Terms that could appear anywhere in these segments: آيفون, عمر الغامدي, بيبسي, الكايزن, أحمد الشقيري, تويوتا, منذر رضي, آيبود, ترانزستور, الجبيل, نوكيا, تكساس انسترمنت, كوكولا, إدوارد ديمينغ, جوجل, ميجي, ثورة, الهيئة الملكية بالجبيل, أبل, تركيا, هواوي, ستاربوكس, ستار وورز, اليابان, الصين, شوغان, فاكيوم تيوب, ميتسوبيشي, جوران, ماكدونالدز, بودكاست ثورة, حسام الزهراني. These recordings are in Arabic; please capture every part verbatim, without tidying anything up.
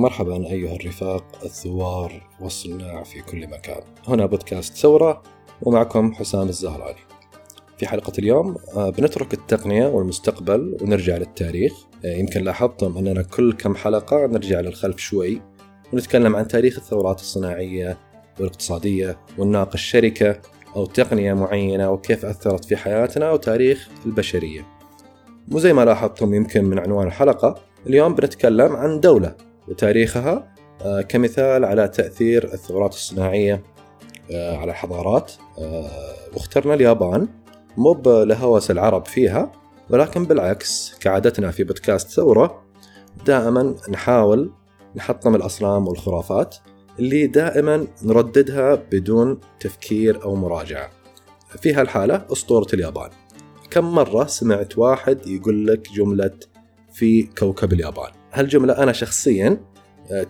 مرحبا أيها الرفاق الثوار والصناع في كل مكان، هنا بودكاست ثورة ومعكم حسام الزهراني. في حلقة اليوم بنترك التقنية والمستقبل ونرجع للتاريخ. يمكن لاحظتم أننا كل كم حلقة نرجع للخلف شوي ونتكلم عن تاريخ الثورات الصناعية والاقتصادية، ونناقش شركة أو تقنية معينة وكيف أثرت في حياتنا وتاريخ البشرية. وزي ما لاحظتم يمكن من عنوان الحلقة، اليوم بنتكلم عن دولة وتاريخها كمثال على تأثير الثورات الصناعية على الحضارات، واخترنا اليابان مو لهوس العرب فيها، ولكن بالعكس كعادتنا في بودكاست ثورة دائما نحاول نحطم الأصنام والخرافات اللي دائما نرددها بدون تفكير أو مراجعة. في هالحالة أسطورة اليابان، كم مرة سمعت واحد يقول لك جملة في كوكب اليابان؟ هالجملة أنا شخصيا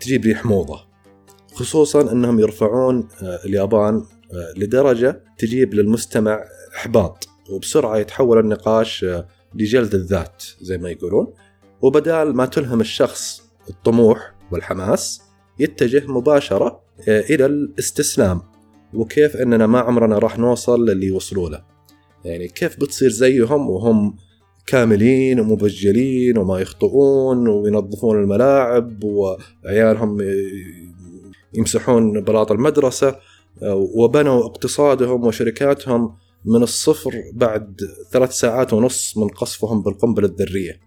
تجيب ريح موضة، خصوصا أنهم يرفعون اليابان لدرجة تجيب للمستمع إحباط، وبسرعة يتحول النقاش لجلد الذات زي ما يقولون، وبدال ما تلهم الشخص الطموح والحماس يتجه مباشرة إلى الاستسلام، وكيف أننا ما عمرنا راح نوصل للي وصلوا له. يعني كيف بتصير زيهم وهم كاملين ومبجلين وما يخطئون وينظفون الملاعب وعيالهم يمسحون بلاط المدرسة وبنوا اقتصادهم وشركاتهم من الصفر بعد ثلاث ساعات ونص من قصفهم بالقنبلة الذرية.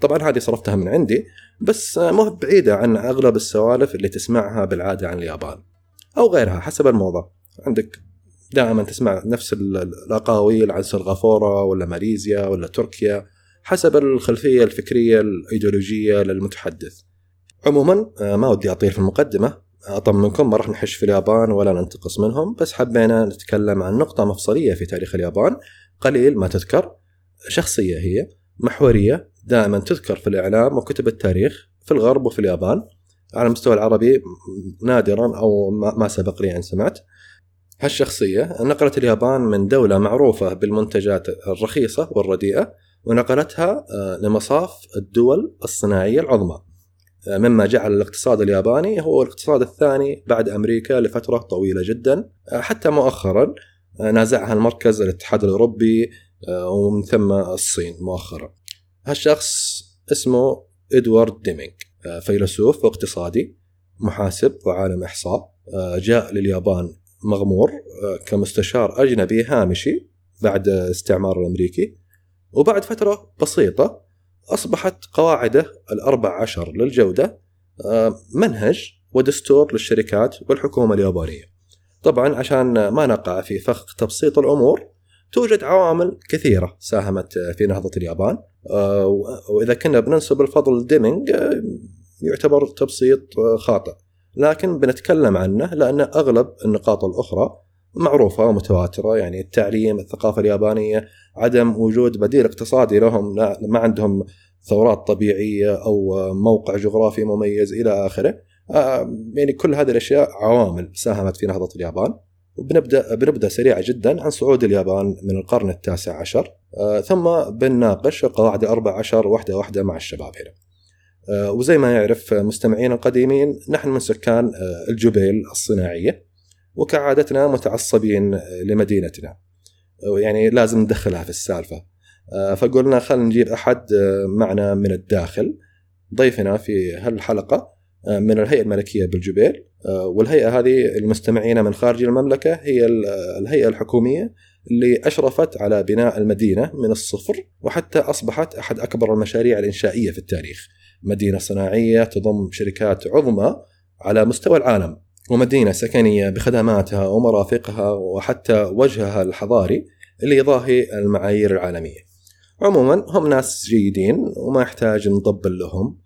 طبعا هذه صرفتها من عندي، بس مو بعيدة عن أغلب السوالف اللي تسمعها بالعادة عن اليابان أو غيرها حسب الموضوع. عندك دائما تسمع نفس الأقاويل عن سنغافوره ولا ماليزيا ولا تركيا حسب الخلفية الفكرية الأيديولوجية للمتحدث. عموما ما ودي أطير في المقدمة، أطمنكم ما راح نحش في اليابان ولا ننتقص منهم، بس حبينا نتكلم عن نقطة مفصلية في تاريخ اليابان قليل ما تذكر، شخصية هي محورية دائما تذكر في الإعلام وكتب التاريخ في الغرب وفي اليابان، على المستوى العربي نادرا أو ما سبق لي أن سمعت. هالشخصية نقلت اليابان من دولة معروفة بالمنتجات الرخيصة والرديئة ونقلتها لمصاف الدول الصناعية العظمى، مما جعل الاقتصاد الياباني هو الاقتصاد الثاني بعد أمريكا لفترة طويلة جدا، حتى مؤخرا نازعها المركز الاتحاد الاوروبي ومن ثم الصين مؤخرا. هالشخص اسمه إدوارد ديمينغ، فيلسوف واقتصادي محاسب وعالم إحصاء، جاء لليابان مغمور كمستشار أجنبي هامشي بعد استعمار الأمريكي، وبعد فترة بسيطة أصبحت قواعده الأربع عشر للجودة منهج ودستور للشركات والحكومة اليابانية. طبعا عشان ما نقع في فخ تبسيط الأمور، توجد عوامل كثيرة ساهمت في نهضة اليابان، وإذا كنا بننسب الفضل لديمينغ يعتبر تبسيط خاطئ، لكن بنتكلم عنه لأن أغلب النقاط الأخرى معروفة ومتواترة. يعني التعليم، الثقافة اليابانية، عدم وجود بديل اقتصادي لهم، ما عندهم ثورات طبيعية أو موقع جغرافي مميز إلى آخره. يعني كل هذه الأشياء عوامل ساهمت في نهضة اليابان. وبنبدأ بنبدأ سريعة جدا عن صعود اليابان من القرن التاسع عشر، ثم بنناقش القواعد الأربع عشر واحدة واحدة مع الشباب هنا. وزي ما يعرف مستمعين القديمين، نحن من سكان الجبيل الصناعية، وكعادتنا متعصبين لمدينتنا، يعني لازم ندخلها في السالفة، فقلنا خلينا نجيب أحد معنا من الداخل. ضيفنا في هالحلقة من الهيئة الملكية بالجبيل، والهيئة هذه المستمعين من خارج المملكة هي الهيئة الحكومية اللي أشرفت على بناء المدينة من الصفر، وحتى أصبحت أحد أكبر المشاريع الإنشائية في التاريخ، مدينة صناعية تضم شركات عظمى على مستوى العالم، ومدينة سكنية بخدماتها ومرافقها وحتى وجهها الحضاري اللي يضاهي المعايير العالمية. عموما هم ناس جيدين وما يحتاج نطبل لهم،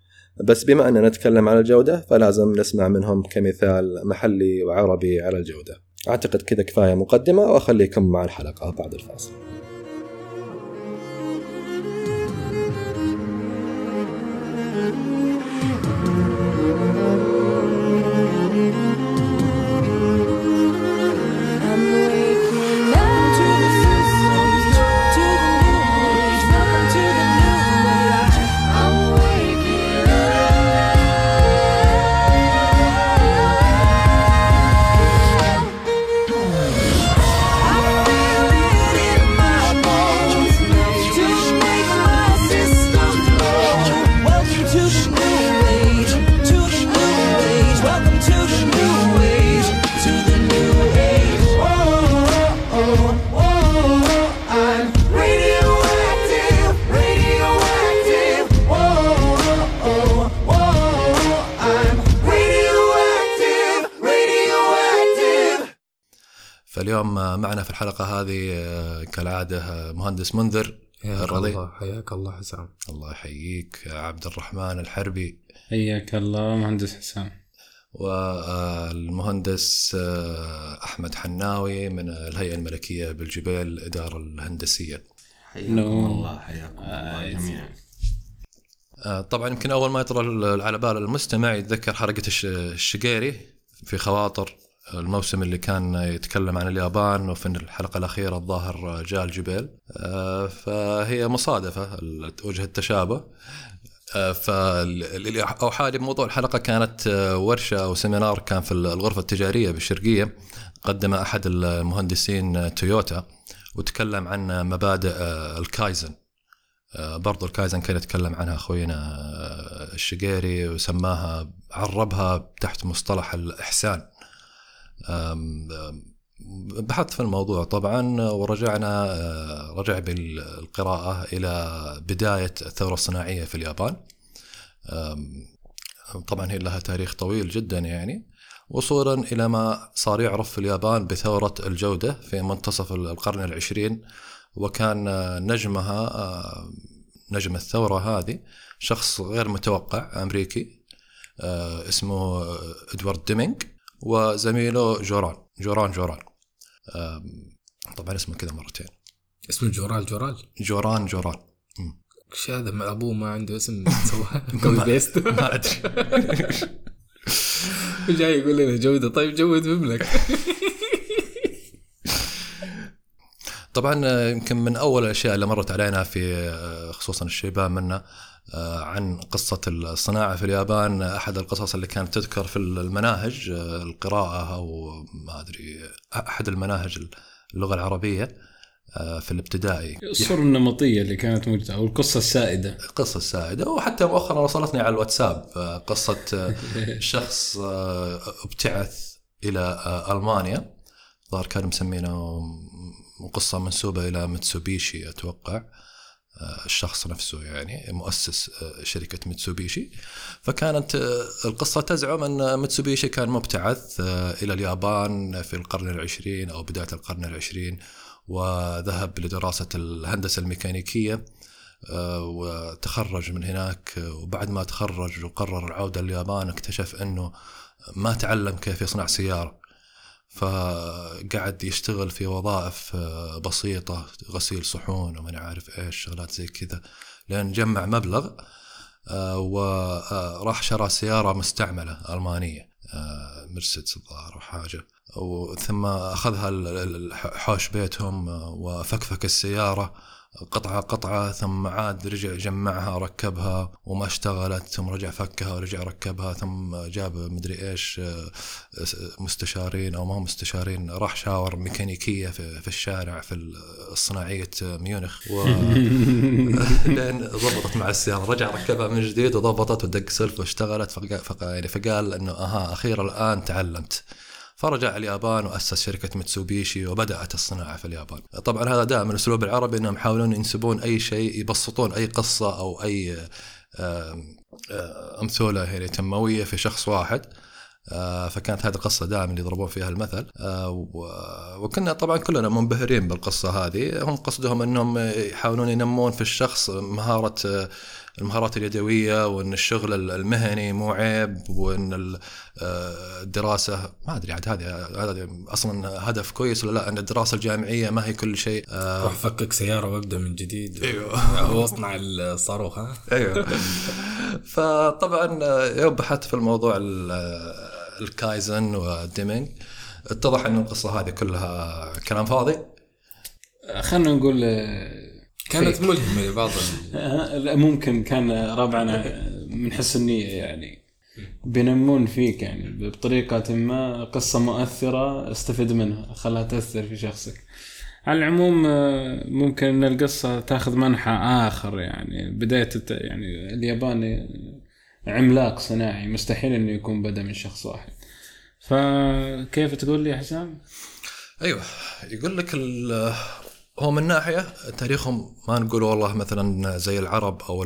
بس بما أننا نتكلم على الجودة فلازم نسمع منهم كمثال محلي وعربي على الجودة. أعتقد كذا كفاية مقدمة، وأخليكم مع الحلقة بعد الفاصل. معنا في الحلقة هذه كالعادة مهندس منذر رضي. الله حياك الله حسام. الله يحييك. عبد الرحمن الحربي. حياك الله مهندس حسام. والمهندس أحمد حناوي من الهيئة الملكية بالجبيل الإدارة الهندسية. حياكم الله. حياكم الله جميعا. طبعا يمكن أول ما يطرأ على بال المستمع يتذكر حركة الشقيري في خواطر، الموسم اللي كان يتكلم عن اليابان، وفي الحلقة الأخيرة الظاهر جاء الجبيل، فهي مصادفة وجه التشابه. فاللي أوحالي بموضوع الحلقة كانت ورشة أو سيمينار كان في الغرفة التجارية بالشرقية، قدم أحد المهندسين تويوتا وتكلم عن مبادئ الكايزن. برضو الكايزن كان يتكلم عنها أخوينا الشقيري وسماها، عربها تحت مصطلح الإحسان. بحثت في الموضوع طبعا، ورجعنا رجع بالقراءة إلى بداية الثورة الصناعية في اليابان. طبعا هي لها تاريخ طويل جدا يعني، وصولا إلى ما صار يعرف في اليابان بثورة الجودة في منتصف القرن العشرين. وكان نجمها، نجم الثورة هذه، شخص غير متوقع أمريكي اسمه إدوارد ديمينغ وزميله جوران جوران جوران طبعا اسمه كذا مرتين، اسمه جوران جوران جوران جوران ايش هذا؟ مع ابوه ما عنده اسم سواء كوبي بيست ما ادري جاي يقول لنا جوده. طيب جود بملك. طبعا يمكن من اول الاشياء اللي مرت علينا في خصوصا الشباب منا عن قصة الصناعة في اليابان، أحد القصص اللي كانت تذكر في المناهج القراءة أو ما أدري أحد المناهج اللغة العربية في الابتدائي، الصورة النمطية اللي كانت موجودة أو القصة السائدة. القصة السائدة. وحتى مؤخرا وصلتني على الواتساب قصة شخص ابتعث إلى ألمانيا، ظهر كانوا مسمينه قصة منسوبة إلى ميتسوبيشي أتوقع الشخص نفسه، يعني مؤسس شركة ميتسوبيشي. فكانت القصة تزعم أن ميتسوبيشي كان مبتعث إلى اليابان في القرن العشرين أو بداية القرن العشرين، وذهب لدراسة الهندسة الميكانيكية وتخرج من هناك. وبعد ما تخرج وقرر العودة لليابان اكتشف أنه ما تعلم كيف يصنع سيارة، فقعد يشتغل في وظائف بسيطة، غسيل صحون وما عارف إيش، شغلات زي كذا، لأن جمع مبلغ وراح شرى سيارة مستعملة ألمانية، مرسيدس الظاهر وحاجة، وثم أخذها حوش بيتهم وفكفك السيارة قطعة قطعة، ثم عاد رجع جمعها ركبها وما اشتغلت، ثم رجع فكها ورجع ركبها، ثم جاب مدري إيش مستشارين أو ما مستشارين، راح شاور ميكانيكية في الشارع في الصناعية ميونخ و... لأن ضبطت مع السيارة، رجع ركبها من جديد وضبطت ودق سلف واشتغلت. فقال, فقال أنه أها أخيرا الآن تعلمت. فرجع اليابان وأسس شركة ميتسوبيشي وبدأت الصناعة في اليابان. طبعا هذا دائما الأسلوب العربي، أنهم يحاولون ينسبون أي شيء، يبسطون أي قصة أو أي أمثلة يعني تنموية في شخص واحد، فكانت هذه القصة دائما اللي يضربون فيها المثل. وكنا طبعا كلنا منبهرين بالقصة هذه. هم قصدهم أنهم يحاولون ينمون في الشخص مهارة، المهارات اليدوية، وأن الشغل المهني مو عيب، وأن الدراسة ما أدري عاد هذه هذا أصلا هدف كويس ولا لا، أن الدراسة الجامعية ما هي كل شيء. راح أفكك سيارة وأبدأ من جديد. أيوة. وأصنع الصاروخ. ها. أيوة. فطبعا يوم بحثت في الموضوع الكايزن والديمينغ اتضح أن القصة هذه كلها كلام فاضي. خلنا نقول كانت ملهمة لبعض ممكن كان ربعنا من حسن النية يعني بنمون فيك يعني بطريقة ما قصة مؤثرة استفد منها، خلها تأثر في شخصك. على العموم ممكن أن القصة تأخذ منحى آخر، يعني بداية يعني اليابان عملاق صناعي، مستحيل أنه يكون بدأ من شخص واحد. فكيف تقول لي حسام؟ أيوة، يقول لك ال هو من ناحية تاريخهم ما نقول والله مثلا زي العرب أو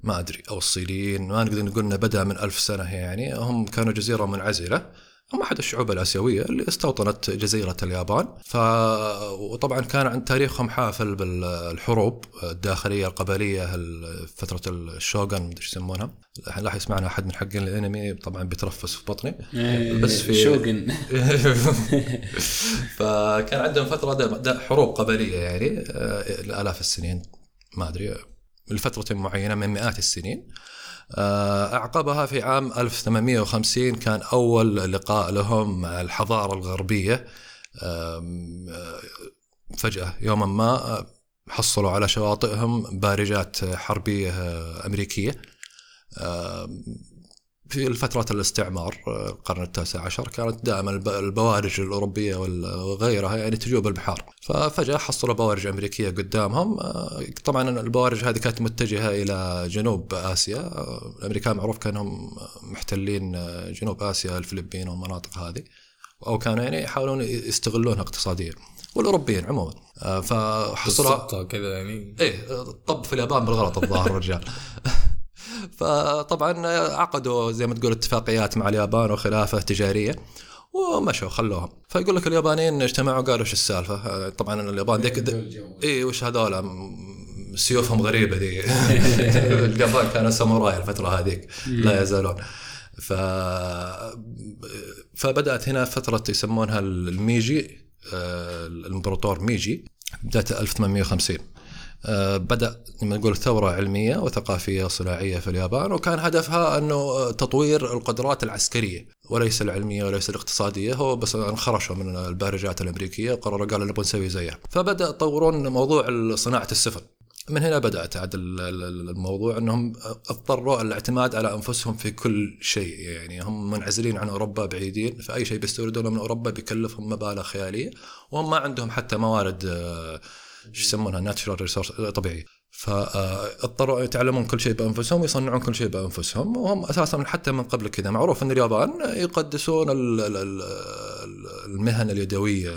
ما أدري أو الصينيين، ما نقدر نقول إنه بدأ من ألف سنة، يعني هم كانوا جزيرة منعزلة هم أحد الشعوب الآسيوية اللي استوطنت جزيرة اليابان. ف... وطبعا كان عن تاريخهم حافل بالحروب الداخلية القبلية، فترة الشوغان يسمونها، لا يسمعنا أحد من حقين الأنمي طبعا بيترفس في بطني بس في شوغن. فكان عندهم فترة دا حروب قبلية يعني لآلاف السنين، ما أدري لفترة معينة من مئات السنين. أعقبها في عام ألف وثمانمائة وخمسين كان أول لقاء لهم مع الحضارة الغربية. فجأة يوما ما حصلوا على شواطئهم بارجات حربية أمريكية في فترة الاستعمار القرن التاسع عشر. كانت دائما البوارج الأوروبية وغيرها يعني تجوب البحار، ففجأة حصلوا بوارج أمريكية قدامهم. طبعا البوارج هذه كانت متجهة إلى جنوب آسيا، الأمريكان معروف كانهم محتلين جنوب آسيا، الفلبين والمناطق هذه، أو كانوا يعني يحاولون يستغلونها اقتصاديا، والأوروبيين عموما. فحصلوا كذا يعني إيه طب في اليابان بالغلط الظاهر الرجال. فطبعا عقدوا زي ما تقول اتفاقيات مع اليابان وخلافة تجارية ومشوا خلوهم. فيقول لك اليابانيين اجتمعوا قالوا ايش السالفة. طبعا اليابان ذيك اي وش هذول سيوفهم غريبة ذي. اليابان كانوا ساموراي الفترة هذيك لا يزالون. ف... فبدأت هنا فترة يسمونها الميجي، الامبراطور ميجي، بداية ألف وثمانمائة وخمسين. بدأ لما نقول ثورة علمية وثقافية وصناعية في اليابان، وكان هدفها أنه تطوير القدرات العسكرية وليس العلمية وليس الاقتصادية. هو بس انخرشوا من البارجات الأمريكية وقرروا قالوا نبغى نسوي زيها، فبدأ يطورون موضوع صناعة السفن. من هنا بدأت عاد الموضوع أنهم اضطروا الاعتماد على أنفسهم في كل شيء، يعني هم منعزلين عن أوروبا بعيدين، فأي شيء بيستوردونه من أوروبا بيكلفهم مبالغ خيالية، وهم ما عندهم حتى موارد شو يسمونها ناتشورال ريسورس طبيعي. فاضطروا يتعلمون كل شيء بأنفسهم ويصنعون كل شيء بأنفسهم. وهم أساساً حتى من قبل كذا معروف أن اليابان يقدسون المهن اليدوية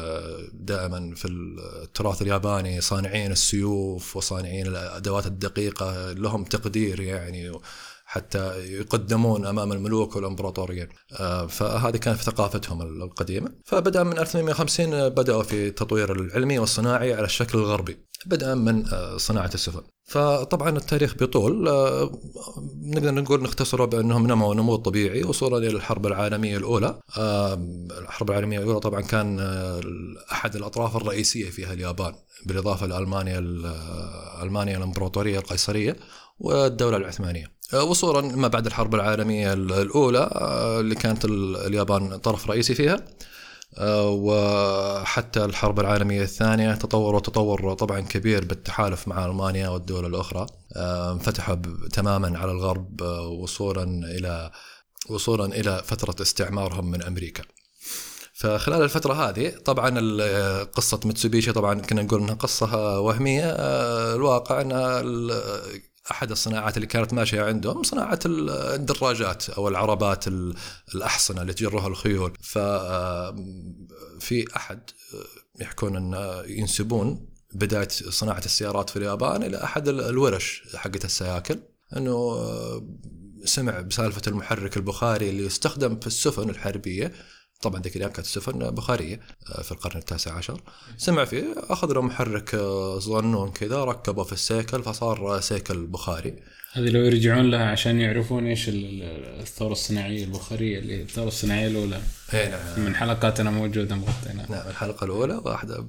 دائماً في التراث الياباني، صانعين السيوف وصانعين الأدوات الدقيقة لهم تقدير يعني، حتى يقدمون أمام الملوك والإمبراطوريين. فهذه كانت ثقافتهم القديمة. فبدأ من ألف وثمانمائة وخمسين بدأوا في تطوير العلمي والصناعي على الشكل الغربي، بدأ من صناعة السفن. فطبعا التاريخ بيطول، نقدر نقول نختصره بأنهم نموا نمو طبيعي وصولا إلى الحرب العالمية الأولى. الحرب العالمية الأولى طبعا كان أحد الأطراف الرئيسية فيها اليابان، بالإضافة لألمانيا ألمانيا الإمبراطورية القيصرية والدولة العثمانية. وصولا ما بعد الحرب العالمية الأولى اللي كانت اليابان طرف رئيسي فيها، وحتى الحرب العالمية الثانية تطور تطور طبعا كبير بالتحالف مع ألمانيا والدول الأخرى، انفتحوا تماما على الغرب وصولا إلى وصولا إلى فترة استعمارهم من أمريكا. فخلال الفترة هذه طبعا قصة ميتسوبيشي طبعا كنا نقول أنها قصة وهمية، الواقع أنها أحد الصناعات اللي كانت ماشية عندهم صناعة الدراجات أو العربات الأحصنة اللي تجرها الخيول. ففي أحد يحكون أن ينسبون بداية صناعة السيارات في اليابان إلى أحد الورش حقت السياكل، أنه سمع بسالفة المحرك البخاري اللي يستخدم في السفن الحربية. طبعا ذيك الأيام كانت السفن بخارية في القرن التاسع عشر. سمع فيه أخذ له محرك صغنون كذا ركبه في السيكل فصار سيكل بخاري. هذه لو يرجعون لها عشان يعرفون إيش الثورة الصناعية البخارية اللي الثورة الصناعية الأولى. نعم. من حلقاتنا موجودة مغطينا. نعم الحلقة الأولى واحدة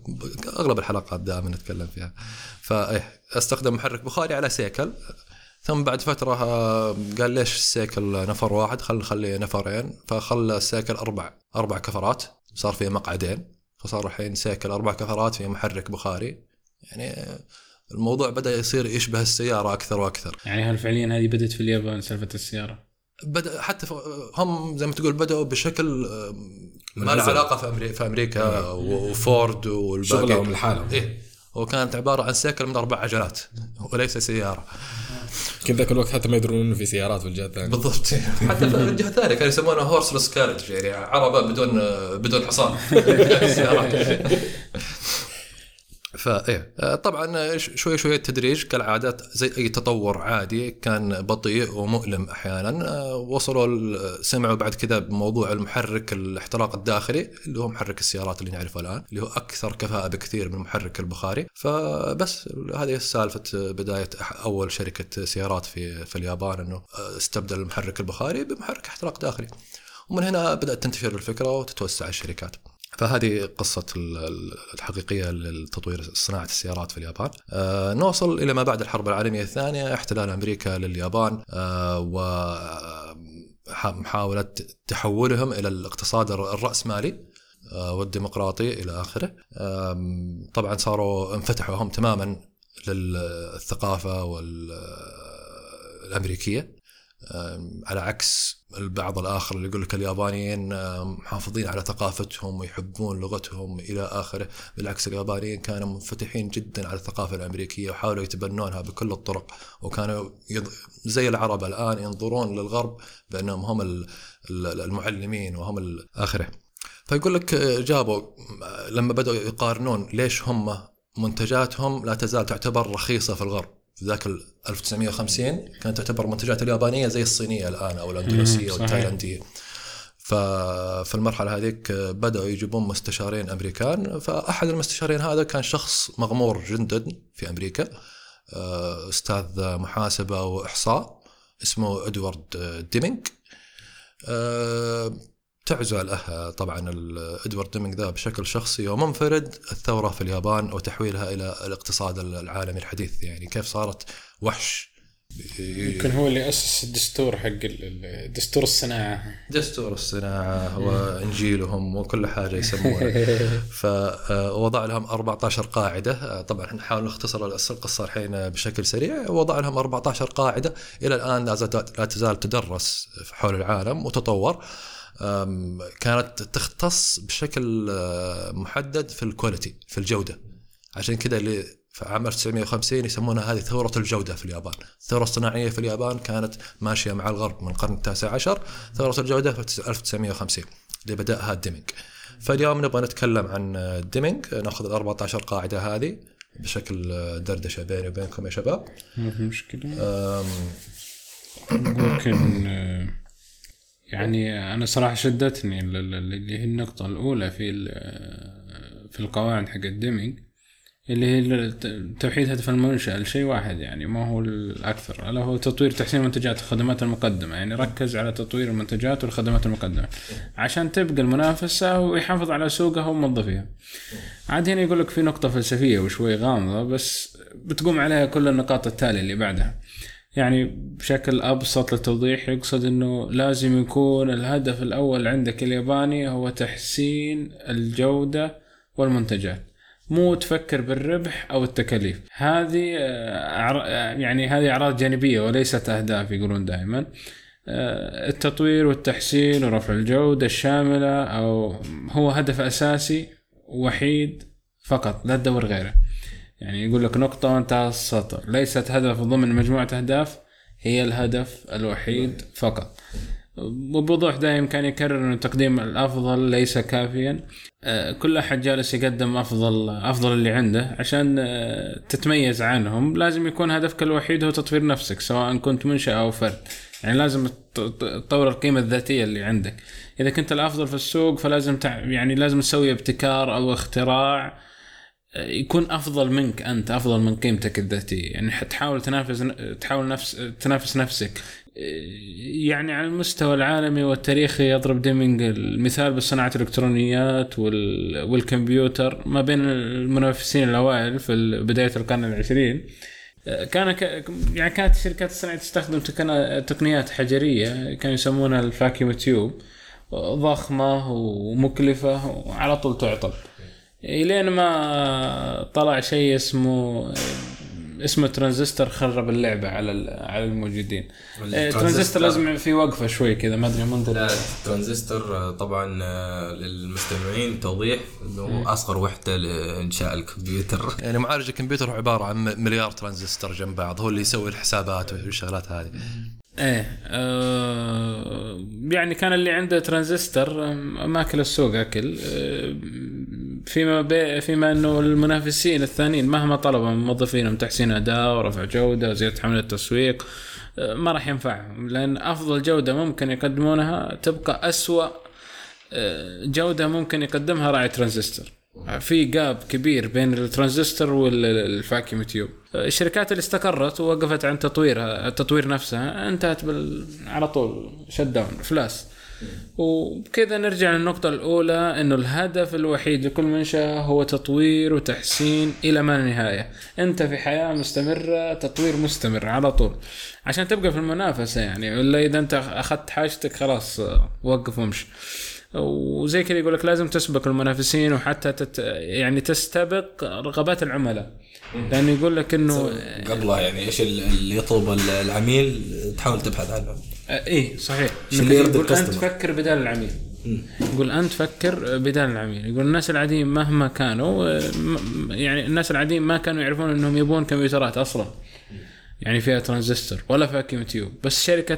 أغلب الحلقات دائما نتكلم فيها. فاستخدم محرك بخاري على سيكل، ثم بعد فترة قال ليش السيكل نفر واحد خل خليه نفرين، فخلى السيكل أربع أربع كفرات صار فيه مقعدين، فصار الحين سيكل أربع كفرات فيه محرك بخاري. يعني الموضوع بدأ يصير يشبه السيارة أكثر وأكثر. يعني هل فعليا هذه بدأت في اليابان سالفة السيارة؟ بدأ حتى هم زي ما تقول بدأوا بشكل ما له علاقة في أمريكا, في أمريكا وفورد والباقي شغلهم الحالة. إيه وكانت عبارة عن سيكل من أربع عجلات وليس سيارة. كان ذاك الوقت حتى ما يدرون إنه في سيارات في الجهة الثانية. بالضبط. حتى في الجهة الثانية كانوا يسمونها هورسلس كارج، يعني عربة بدون بدون حصان. فايه طبعا شوي شوي التدريج كالعاده زي اي تطور عادي كان بطيء ومؤلم احيانا. وصلوا سمعوا بعد كذا بموضوع المحرك الاحتراق الداخلي اللي هو محرك السيارات اللي نعرفه الان، اللي هو اكثر كفاءه بكثير من المحرك البخاري. فبس هذه سالفه بدايه اول شركه سيارات في في اليابان، انه استبدل المحرك البخاري بمحرك احتراق داخلي، ومن هنا بدات تنتشر الفكره وتتوسع الشركات. فهذه قصة الحقيقية لتطوير صناعة السيارات في اليابان. أه نوصل إلى ما بعد الحرب العالمية الثانية، احتلال أمريكا لليابان أه ومحاولة تحولهم إلى الاقتصاد الرأسمالي أه والديمقراطي إلى آخره. أه طبعا صاروا انفتحوا هم تماما للثقافة والأمريكية، على عكس البعض الآخر اللي يقول لك اليابانيين محافظين على ثقافتهم ويحبون لغتهم إلى آخره. بالعكس اليابانيين كانوا منفتحين جدا على الثقافة الأمريكية وحاولوا يتبنونها بكل الطرق، وكانوا زي العرب الآن ينظرون للغرب بأنهم هم المعلمين وهم آخره. فيقول لك جابوا لما بدأوا يقارنون ليش هم منتجاتهم لا تزال تعتبر رخيصة في الغرب. في ذاك ألف وتسعمية وخمسين كانت تعتبر منتجات اليابانية زي الصينية الآن أو الأندونيسية والتايلاندية. ففي المرحلة هذيك بدأوا يجيبون مستشارين أمريكان. فأحد المستشارين هذا كان شخص مغمور جدا في أمريكا، أستاذ محاسبة وإحصاء اسمه إدوارد ديمينغ. تعزل طبعا إدوارد ديمينغ ذا بشكل شخصي ومنفرد الثورة في اليابان وتحويلها إلى الاقتصاد العالمي الحديث، يعني كيف صارت وحش. يمكن هو اللي أسس الدستور حق الدستور الصناعة دستور الصناعة وإنجيلهم وكل حاجة يسمونه. فوضع لهم أربعة عشر قاعدة. طبعا نحاول نختصر القصة الحين بشكل سريع. وضع لهم أربعة عشر قاعدة إلى الآن لا تزال تدرس حول العالم وتطور. كانت تختص بشكل محدد في الكواليتي، في الجودة. عشان كده اللي في عام ألف وتسعمية وخمسين يسمونها هذه ثورة الجودة في اليابان. الثورة الصناعية في اليابان كانت ماشية مع الغرب من القرن التاسع عشر، ثورة الجودة في ألف وتسعمية وخمسين اللي بدأها ديمينغ. فاليوم نبغى نتكلم عن ديمينغ، نأخذ الأربعة عشر قاعدة هذه بشكل دردشة بيني وبينكم يا شباب. ما في مشكلة. ممكن يعني أنا صراحة شدتني اللي هي النقطة الأولى في في القواعد حق ديمينغ، اللي هي توحيد هدف المنشأ لشيء واحد، يعني ما هو الأكثر، ألا هو تطوير تحسين منتجات الخدمات المقدمة. يعني ركز على تطوير المنتجات والخدمات المقدمة عشان تبقى المنافسة ويحافظ على سوقها وموظفيها. عاد هنا يقول لك في نقطة فلسفية وشوي غامضة، بس بتقوم عليها كل النقاط التالية اللي بعدها. يعني بشكل أبسط للتوضيح يقصد أنه لازم يكون الهدف الأول عندك الياباني هو تحسين الجودة والمنتجات، مو تفكر بالربح أو التكاليف. هذه يعني هذه أعراض جانبية وليست أهداف. يقولون دائما التطوير والتحسين ورفع الجودة الشاملة أو هو هدف أساسي وحيد فقط، لا تدور غيره. يعني يقول لك نقطة وانتهى السطر، ليست هدف ضمن مجموعة أهداف، هي الهدف الوحيد فقط. وبوضوح دائم كان يكرر أن تقديم الأفضل ليس كافيا. كل أحد جالس يقدم أفضل أفضل اللي عنده. عشان تتميز عنهم لازم يكون هدفك الوحيد هو تطوير نفسك، سواء كنت منشأ أو فرد. يعني لازم تطور القيمة الذاتية اللي عندك. إذا كنت الأفضل في السوق فلازم تع... يعني لازم تسوي ابتكار أو اختراع يكون أفضل منك أنت، أفضل من قيمتك الذاتية. يعني حتحاول تنافس تحاول نفس تنافس نفسك. يعني على المستوى العالمي والتاريخي يضرب ديمينغ المثال بالصناعة الإلكترونيات والكمبيوتر ما بين المنافسين الأوائل في بداية القرن العشرين. كان ك... يعني كانت الشركات الصناعية تستخدم تقنيات حجرية كانوا يسمونها الفاكيوم تيوب، ضخمة ومكلفة وعلى طول تعطل، إلين ما طلع شيء اسمه اسمه ترانزستور خرب اللعبة على على الموجودين. ترانزستور لازم في وقفة شوي كذا، ما أدري منظر ترانزستور. طبعا للمستمعين توضيح إنه أصغر وحدة لإنشاء الكمبيوتر، يعني معالج الكمبيوتر عبارة عن مليار ترانزستور جنب بعض، هو اللي يسوي الحسابات والشغلات هذه. ايه أه يعني كان اللي عنده ترانزستور ماكل السوق أكل. أه فيما بي... فيما أنه المنافسين الثانيين مهما طلبوا من موظفينهم تحسين أداء ورفع جودة وزيادة حملة التسويق ما راح ينفعهم، لأن أفضل جودة ممكن يقدمونها تبقى أسوأ جودة ممكن يقدمها راعي ترانزستور. في جاب كبير بين الترانزستور والفاكيوم تيوب. الشركات اللي استقرت ووقفت عن تطويرها التطوير نفسها انتهت بال... على طول شت داون فلاس. وبكذا نرجع للنقطة الأولى، إنه الهدف الوحيد لكل منشأة هو تطوير وتحسين إلى ما النهاية. أنت في حياة مستمرة، تطوير مستمر على طول عشان تبقى في المنافسة يعني، ولا إذا أنت أخذت حاجتك خلاص وقف ومشي. وزي كده يقولك لازم تسبق المنافسين وحتى تت يعني تستبق رغبات العملاء، لأنه يقولك إنه قبلها يعني إيش اللي يطلب العميل تحاول تبحث عنه. إيه صحيح. يقول أنت فكر بدال العميل. يقول أنت فكر بدال العميل. يقول الناس العاديين مهما كانوا يعني الناس العاديين ما كانوا يعرفون إنهم يبون كمبيوترات أصلاً. يعني فيها ترانزستور ولا فاكيوم تيوب، بس شركة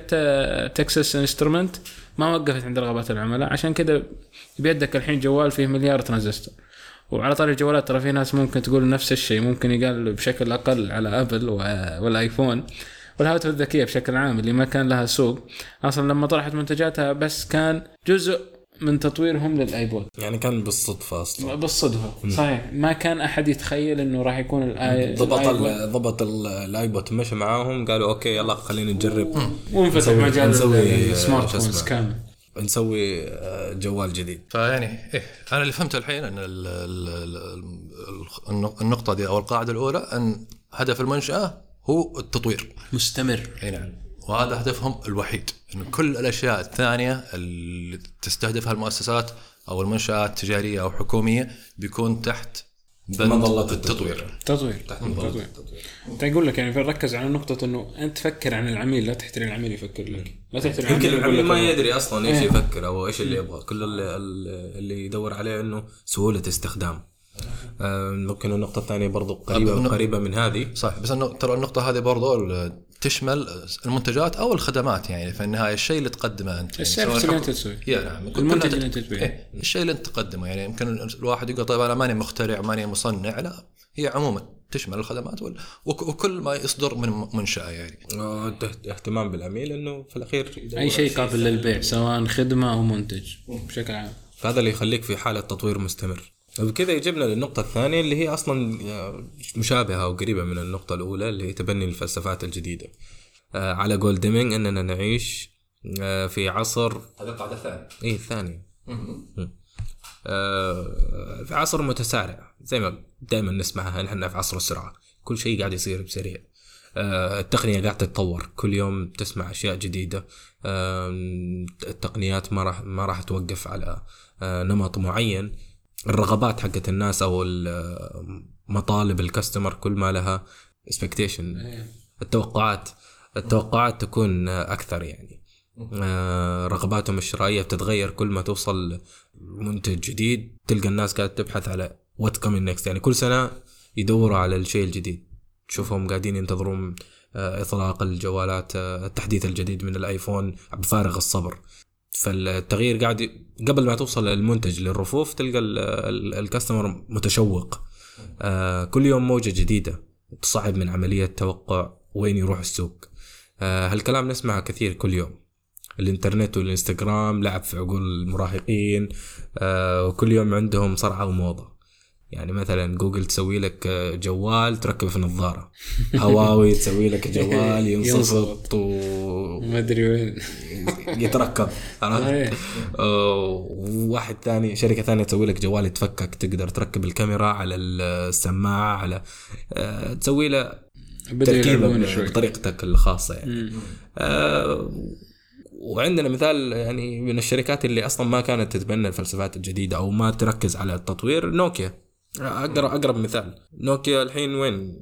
تكساس انسترمنت ما وقفت عند رغبات العملاء، عشان كده بيدك الحين جوال فيه مليار ترانزستور. وعلى طريق الجوالات ترى في ناس ممكن تقول نفس الشيء، ممكن يقال بشكل أقل على أبل والآيفون والهواتف الذكية بشكل عام اللي ما كان لها سوق أصلا لما طرحت منتجاتها، بس كان جزء من تطويرهم للآيبود يعني كان بالصدفة أصلا. بالصدفة صحيح، ما كان أحد يتخيل إنه راح يكون الآي... ضبط الآيبود ضبط الآيبود مش معاهم، قالوا أوكي يلا خلينا نجرب ونفتح مجال السمارت فونز كامل نسوي جوال جديد. فيعني إيه أنا اللي فهمته الحين أن ال ال النقطة دي أو القاعدة الأولى أن هدف المنشأة هو التطوير مستمر. نعم، وهذا هدفهم الوحيد، إن كل الأشياء الثانية اللي تستهدفها المؤسسات أو المنشآت التجارية أو حكومية بيكون تحت مظلة التطوير. تطوير تحت مظلة التطوير. تقول لك يعني فركز على نقطة إنه أنت تفكر عن العميل، لا تحتري العميل يفكر لك، لا تحتري العميل. يمكن العميل ما يدري أصلاً إيش يفكر أو إيش اللي يبغى. كل اللي, اللي يدور عليه إنه سهولة استخدام. ممكن النقطة الثانية برضو قريبة قريبة من هذه صح، بس إنه ترى النقطة هذه برضو تشمل المنتجات أو الخدمات يعني، في النهاية الشيء اللي تقدمه أنت يعني الشيء اللي أنت تسويه يعني المنتج اللي أنت تبيعه الشيء اللي أنت تقدمه يعني. يمكن الواحد يقول طيب أنا ماني مخترع ماني مصنع، لا هي عموما تشمل الخدمات وال... وكل ما يصدر من منشأة يعني. اهتمام بالعميل إنه في الأخير أي شيء قابل للبيع سواء خدمة أو منتج بشكل عام، فهذا اللي يخليك في حالة تطوير مستمر. وبكذا يجبنا للنقطة الثانية اللي هي أصلاً مشابهة وقريبة من النقطة الأولى اللي هي تبني الفلسفات الجديدة. على قول ديمينغ أننا نعيش في عصر هذا القاعدة الثانية إيه الثانية في عصر متسارع زي ما دائماً نسمعها، نحن في عصر السرعة، كل شيء قاعد يصير بسريع، التقنية قاعدة تتطور كل يوم تسمع أشياء جديدة، التقنيات ما راح ما راح توقف على نمط معين، الرغبات حقت الناس أو مطالب الكاستمر كل ما لها expectation التوقعات التوقعات تكون أكثر يعني، رغباتهم الشرائية بتتغير كل ما توصل منتج جديد، تلقى الناس قاعدة تبحث على what coming next يعني، كل سنة يدوروا على الشيء الجديد. تشوفهم قاعدين ينتظرون إطلاق الجوالات التحديث الجديد من الآيفون بفارغ الصبر، فالتغيير قاعد قبل ما توصل المنتج للرفوف تلقى الكاستمر متشوق، كل يوم موجة جديدة تصعب من عملية توقع وين يروح السوق. هالكلام نسمعه كثير كل يوم، الانترنت والإنستغرام لعب في عقول المراهقين وكل يوم عندهم صرعة وموضة يعني. مثلا جوجل تسوي لك جوال تركبه في نظارة، هواوي تسوي لك جوال ينصفط وما ادري وين يتركب، وواحد ثاني شركة ثانية تسوي لك جوال يتفكك تقدر تركب الكاميرا على السماعة على تسوي له تركيبه بطريقتك الخاصة يعني. وعندنا مثال يعني من الشركات اللي أصلاً ما كانت تتبنى الفلسفات الجديدة أو ما تركز على التطوير، نوكيا أقدر أقرب مثال. نوكيا الحين وين؟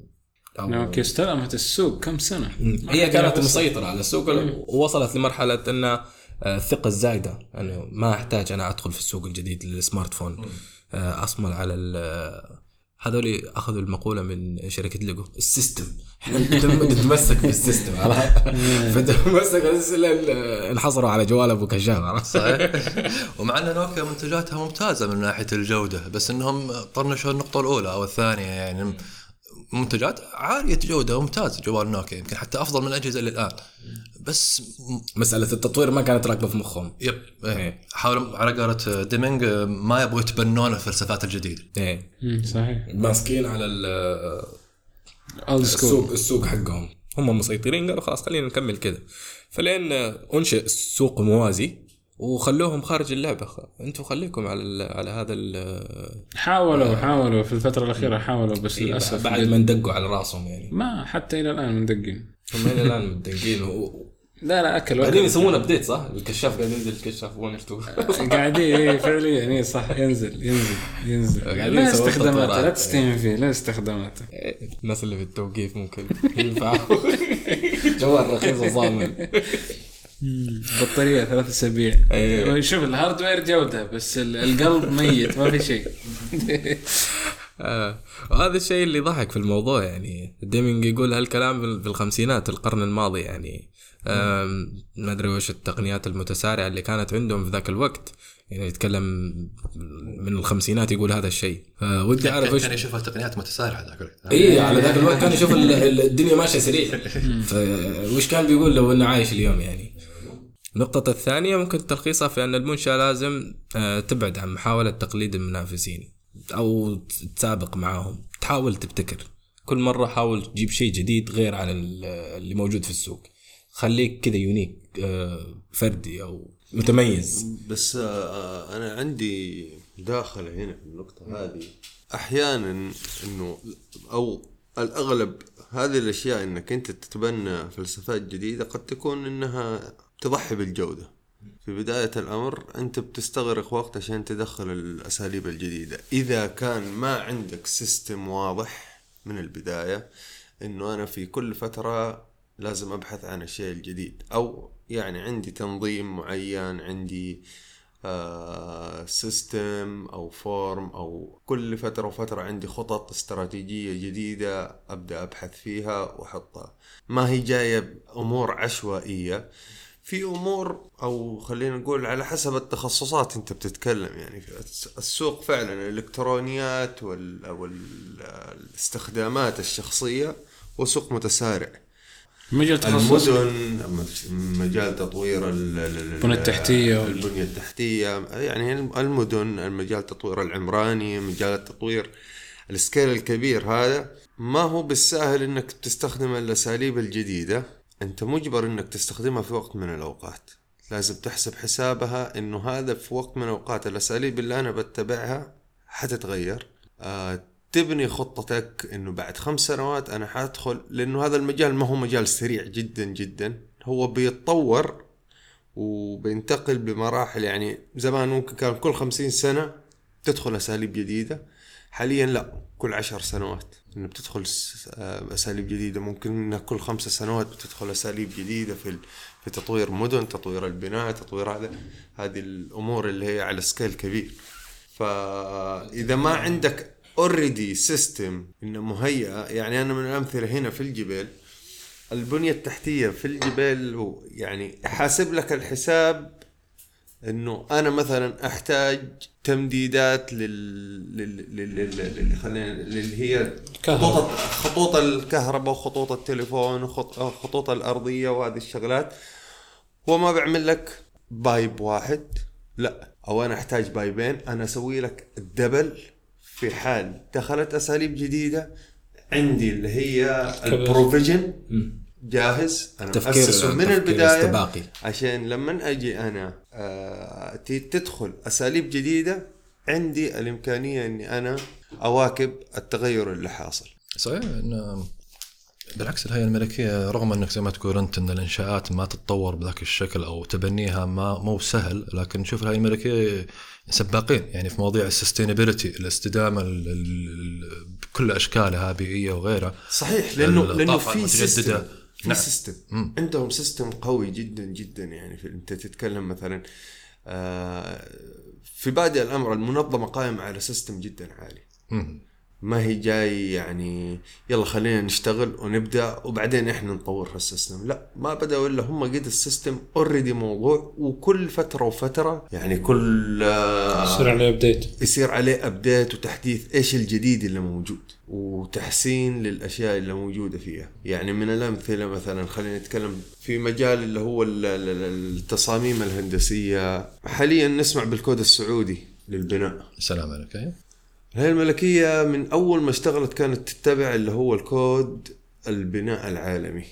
نوكيا استلمت السوق كم سنة، هي كانت مسيطرة على السوق ووصلت لمرحلة أن الثقة الزايدة أنه يعني ما أحتاج أنا أدخل في السوق الجديد للسمارت فون، أصمل على هذول أخذوا المقولة من شركة ليغو، السيستم، إحنا نتمسك بالسيستم، فتمسك انحصروا على جوال أبو كشاف. صحيح. ومع أن نوكيا منتجاتها ممتازة من ناحية الجودة، بس أنهم طرنشوا النقطة الأولى أو الثانية، يعني منتجات عالية جودة ممتاز جوال نوكيا، يمكن حتى أفضل من الأجهزة اللي الآن، بس مسألة التطوير ما كانت راكبة في مخهم. يب. إيه. حاولوا على قارة ديمينغ ما يبغوا يتبنون الفلسفات الجديدة. إيه. صحيح. ماسكين على السوق السوق حقهم، هم مسيطرين، قالوا خلاص خلينا نكمل كده، فلين أنشئ سوق موازي وخلوهم خارج اللعبة. أنتوا خليكم على على هذا ال حاولوا حاولوا في الفترة الأخيرة حاولوا، بس إيه للأسف بعد ما ندقوا على رأسهم، يعني ما حتى إلى الآن مندقين هم إلى الآن مندقين و... لا لا أكل قاعدين يسوون أبديت. صح، الكشاف قاعد ينزل، الكشاف وين يفتوه قاعدين. إيه فعليا، يعني صح، ينزل ينزل ينزل لا استخداماته، لا تستهين فيه، لا استخداماته. الناس اللي في التوقيف ممكن ينفعوا جوال رخيص وصامل بطارية ثلاث أسابيع. أيوة. شوف الهاردوير جودة بس القلب ميت، ما في شيء. آه. وهذا الشيء اللي ضحك في الموضوع، يعني ديمينغ يقول هالكلام في الخمسينات القرن الماضي، يعني ما أدري وش التقنيات المتسارعة اللي كانت عندهم في ذاك الوقت، يعني يتكلم من الخمسينات يقول هذا الشيء. ودي اعرف ايش كان يشوف التقنيات متسارعه ذاك الوقت. اي على ذاك الوقت كان يشوف الدنيا ماشيه سريع، فوش كان بيقول لو انه عايش اليوم. يعني النقطه الثانيه ممكن تلخيصها في ان المنشاه لازم تبعد عن محاوله تقليد المنافسين او تسابق معهم، تحاول تبتكر كل مره، حاول تجيب شيء جديد غير عن اللي موجود في السوق، خليك كذا يونيك فردي او متميز. بس أنا عندي مداخلة هنا في النقطة هذه، أحيانا أنه أو الأغلب هذه الأشياء أنك أنت تتبنى فلسفات جديدة قد تكون أنها تضحي بالجودة في بداية الأمر، أنت بتستغرق وقت عشان تدخل الأساليب الجديدة إذا كان ما عندك سيستم واضح من البداية، أنه أنا في كل فترة لازم أبحث عن الشيء الجديد، أو يعني عندي تنظيم معين، عندي آه سيستم أو فورم، أو كل فترة وفترة عندي خطط استراتيجية جديدة أبدأ أبحث فيها وأحطها. ما هي جاية أمور عشوائية، في أمور أو خلينا نقول على حسب التخصصات أنت بتتكلم، يعني في السوق فعلا الإلكترونيات والاستخدامات الشخصية وسوق متسارع، مجال المدن، مجال تطوير البنية التحتية، البنية التحتية يعني المدن، المجال تطوير العمراني، مجال تطوير السكيل الكبير. هذا ما هو بالساهل انك تستخدم الأساليب الجديدة، انت مجبر انك تستخدمها في وقت من الأوقات، لازم تحسب حسابها انه هذا في وقت من الأوقات الأساليب اللي انا بتبعها حتتغير. آه تبني خطتك انه بعد خمس سنوات انا حادخل، لانه هذا المجال ما هو مجال سريع جدا جدا، هو بيتطور وبينتقل بمراحل. يعني زمان ممكن كان كل خمسين سنة تدخل اساليب جديدة، حاليا لا، كل عشر سنوات انه بتدخل اساليب جديدة، ممكن انه كل خمس سنوات بتدخل اساليب جديدة في في تطوير مدن، تطوير البناء، تطوير هذا هذه الامور اللي هي على سكيل كبير. فاذا ما عندك already سيستم إنه مهيئة، يعني أنا من الأمثلة هنا في الجبال، البنية التحتية في الجبال يعني حاسب لك الحساب إنه أنا مثلا أحتاج تمديدات لل لل لل خلينا لل هي خطوط خطوط الكهرباء وخطوط التليفون وخطوط الأرضية وهذه الشغلات، هو ما بيعمل لك بايب واحد لا، أو أنا أحتاج بايبين، أنا أسوي لك الدبل. في حال دخلت أساليب جديدة عندي اللي هي البروفيجن جاهز، أنا أسسه من البداية عشان لما أجي أنا تدخل أساليب جديدة عندي الإمكانية أني أنا أواكب التغير اللي حاصل. صحيح. إن بالعكس الهيئة الملكية رغم أنك زي ما تقول أنت أن الإنشاءات ما تتطور بذاك الشكل أو تبنيها ما مو سهل، لكن نشوف الهيئة الملكية سباقين يعني في مواضيع السستينابيلتي، الاستدامة بكل أشكالها، بيئية وغيرها. صحيح، لأنه لأنه في سيستم، في سيستم عندهم سيستم قوي جدا جدا. يعني أنت تتكلم مثلا في بادئ الأمر المنظمة قائمة على سيستم جدا عالي، ما هي جاي يعني يلا خلينا نشتغل ونبدأ وبعدين إحنا نطور هالسيستم. لا، ما بدأوا إلا هم قد السيستم أوريدي موضوع، وكل فترة وفترة يعني كل يصير عليه أبديت يصير عليه أبديت وتحديث إيش الجديد اللي موجود وتحسين للأشياء اللي موجودة فيها. يعني من الأمثلة مثلا خلينا نتكلم في مجال اللي هو التصاميم الهندسية. حاليا نسمع بالكود السعودي للبناء، السلام عليكم. الهيئة الملكية من أول ما اشتغلت كانت تتبع اللي هو الكود البناء العالمي،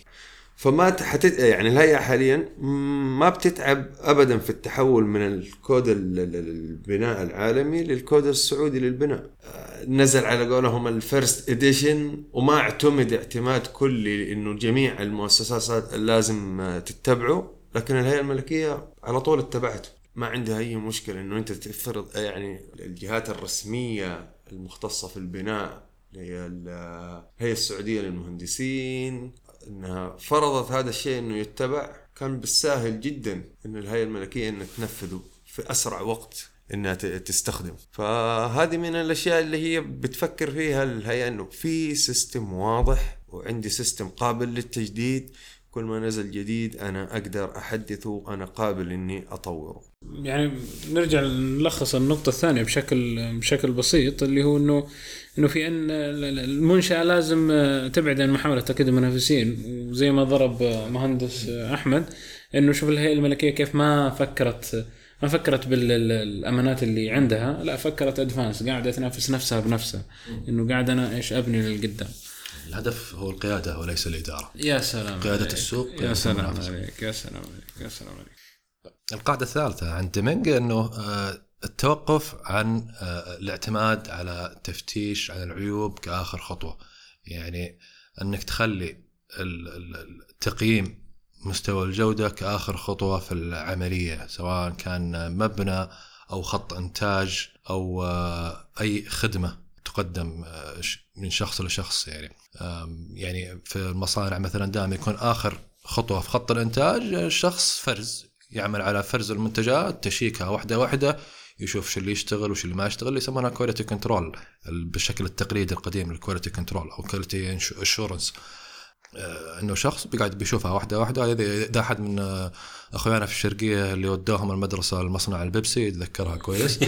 فما حتت... يعني الهيئة حاليا ما بتتعب أبدا في التحول من الكود البناء العالمي للكود السعودي للبناء. نزل على قولهم الفيرست إديشن، وما اعتمد اعتماد كلي إنه جميع المؤسسات لازم تتبعه، لكن الهيئة الملكية على طول اتبعته. ما عندها أي مشكلة إنه أنت تفرض يعني الجهات الرسمية المختصة في البناء، هي الهيئة السعودية للمهندسين، إنها فرضت هذا الشيء إنه يتبع. كان بالساهل جدا إن الهيئة الملكية إنها تنفذه في أسرع وقت، إنها تستخدم. فهذه من الأشياء اللي هي بتفكر فيها الهيئة، إنه في سيستم واضح وعندي سيستم قابل للتجديد، كل ما نزل جديد أنا أقدر أحدثه، أنا قابل إني أطوره. يعني نرجع نلخص النقطة الثانية بشكل بشكل بسيط، اللي هو إنه إنه في أن المنشأة لازم تبعد عن محاولة تأكيد المنافسين. وزي ما ضرب مهندس أحمد إنه شوف الهيئة الملكية كيف ما فكرت ما فكرت بالأمانات اللي عندها، لا فكرت أدفانس، قاعدة تنافس نفسها بنفسها، إنه قاعد أنا إيش أبني للقدام. الهدف هو القيادة وليس الإدارة. يا سلام، قيادة عليك. السوق. يا سلام عليك. يا سلام عليك. يا سلام عليك. القاعدة الثالثة عند ديمينغ إنه التوقف عن الاعتماد على تفتيش على العيوب كآخر خطوة. يعني أنك تخلي التقييم مستوى الجودة كآخر خطوة في العملية، سواء كان مبنى أو خط إنتاج أو أي خدمة تقدم من شخص لشخص. يعني يعني في المصانع مثلا دائما يكون آخر خطوة في خط الإنتاج شخص فرز، يعمل على فرز المنتجات، تشيكها واحدة واحدة، يشوف شو اللي يشتغل وش اللي ما يشتغل، يسمونها كواليتي كنترول بالشكل التقليدي القديم للكواليتي كنترول أو كواليتي إنشورنس. إنه شخص بيقعد بيشوفها واحدة واحدة. إذا أحد من أخواننا في الشرقية اللي وداهم المدرسة المصنع البيبسي يتذكرها كويس.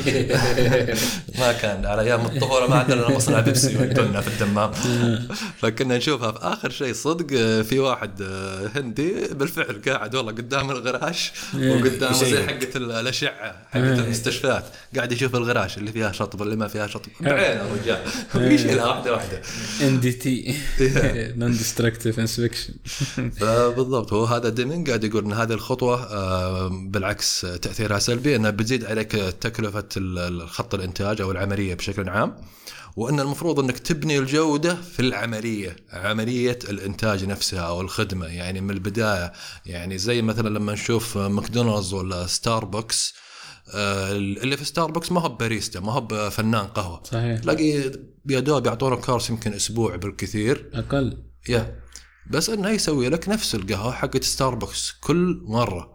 ما كان على أيام الطفولة ما عندنا مصنع بيبسي ودنا في الدمام، فكنا نشوفها في آخر شيء. صدق في واحد هندي بالفعل قاعد والله قدام الغراش وقدام زي حقة الأشعة حقة المستشفيات، قاعد يشوف الغراش اللي فيها شطب اللي ما فيها شطب بعينه، رجال ويشيلها واحدة واحدة. إن دي تي non-destructive inspection. بالضبط، هو هذا ديمينغ قاعد يقول ان هذه الخطوه بالعكس تاثيرها سلبي، انها بتزيد عليك تكلفه الخط الانتاج او العمليه بشكل عام، وان المفروض انك تبني الجوده في العمليه، عمليه الانتاج نفسها او الخدمه يعني من البدايه. يعني زي مثلا لما نشوف ماكدونالدز ولا ستاربوكس، اللي في ستاربوكس ما هو باريستا، ما هو فنان قهوه، تلاقي يا دوب يعطونه كورس يمكن اسبوع بالكثير اقل يا بس انه يسوي لك نفس القهوه حقت ستاربكس كل مره،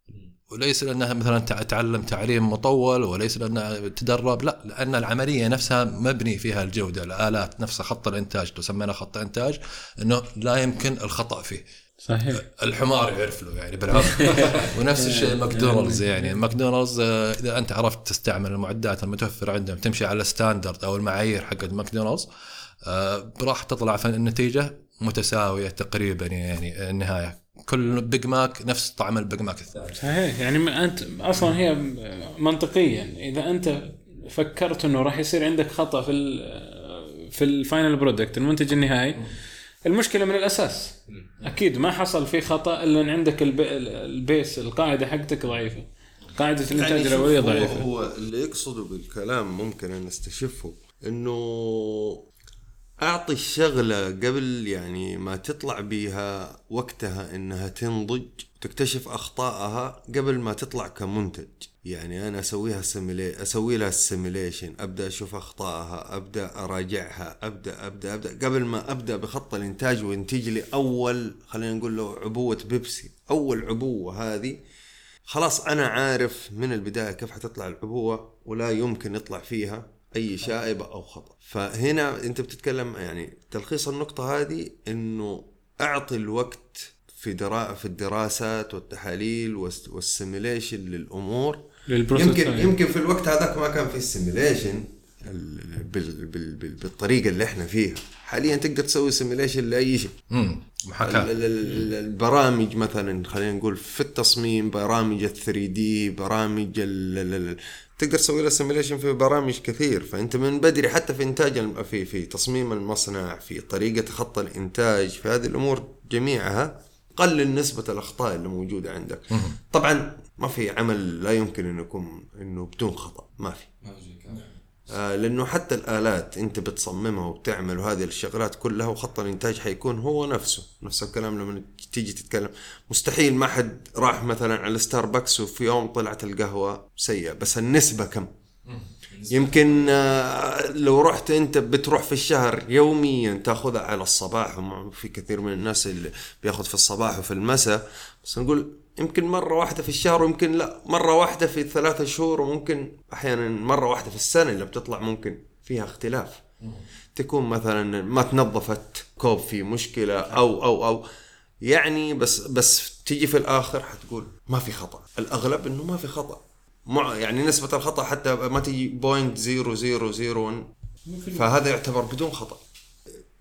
وليس لانها مثلا تعلم تعليم مطول وليس لانها تدرب، لا، لان العمليه نفسها مبني فيها الجوده، الالات نفسها، خط الانتاج تسمينا خط انتاج انه لا يمكن الخطا فيه. صحيح، الحمار يعرف له يعني بالعرف. ونفس الشيء ماكدونالدز. يعني ماكدونالدز اذا انت عرفت تستعمل المعدات المتوفره عندهم، تمشي على الستاندرد او المعايير حقت ماكدونالدز، راح تطلع في النتيجه متساوية تقريبا. يعني النهاية كل بيج ماك نفس طعم البيج ماك الثاني. صحيح، يعني أنت أصلا هي منطقيا إذا أنت فكرت إنه راح يصير عندك خطأ في ال في الفاينل برودكت المنتج النهائي، المشكلة من الأساس. أكيد ما حصل فيه خطأ إلا إن عندك البيس، القاعدة حقتك ضعيفة، قاعدة الإنتاج الأولية ضعيفة. هو اللي يقصده بالكلام ممكن أن نستشفه إنه أعطي الشغلة قبل يعني ما تطلع بيها وقتها إنها تنضج، تكتشف أخطائها قبل ما تطلع كمنتج. يعني أنا أسويها سيميلي أسوي لها السيميليشن، أبدأ أشوف أخطائها، أبدأ أراجعها، أبدأ أبدأ أبدأ قبل ما أبدأ بخط الإنتاج وإنتج لي أول، خلينا نقول له عبوة بيبسي، أول عبوة هذه خلاص أنا عارف من البداية كيف حتطلع العبوة ولا يمكن يطلع فيها أي شائبة أو خطأ. فهنا أنت بتتكلم يعني تلخيص النقطة هذه إنه أعطي الوقت في درا في الدراسات والتحاليل والسيميليشن للأمور. يمكن يعني. يمكن في الوقت هذاك ما كان في السيميليشن بالطريقة اللي إحنا فيها حاليا. تقدر تسوي سيميليشن لأي شيء. محاكاة. البرامج مثلا خلينا نقول في التصميم برامج ال ثري دي برامج ال تقدر تسوي لها سيميليشن في برامج كثير. فأنت من بدري حتى في إنتاج في في تصميم المصنع في طريقة خط الإنتاج في هذه الأمور جميعها قلل نسبة الأخطاء اللي موجودة عندك. طبعا ما في عمل لا يمكن أن يكون إنه بدون خطأ ما في. آه لأنه حتى الآلات أنت بتصممها وبتعمل وهذه الشغلات كلها وخط الإنتاج حيكون هو نفسه. نفس الكلام لما تيجي تتكلم مستحيل ما حد راح مثلا على ستاربوكس وفي يوم طلعت القهوة سيئة بس النسبة كم يمكن. آه لو رحت أنت بتروح في الشهر يوميا تأخذها على الصباح وفي كثير من الناس اللي بيأخذ في الصباح وفي المساء بس نقول يمكن مرة واحدة في الشهر ويمكن لا مرة واحدة في ثلاثة شهور وممكن أحيانا مرة واحدة في السنة اللي بتطلع ممكن فيها اختلاف. تكون مثلا ما تنظفت كوب في مشكلة أو أو أو يعني بس بس تيجي في الآخر حتقول ما في خطأ. الأغلب إنه ما في خطأ يعني نسبة الخطأ حتى ما تيجي صفر فاصلة صفر صفر صفر واحد فهذا يعتبر بدون خطأ.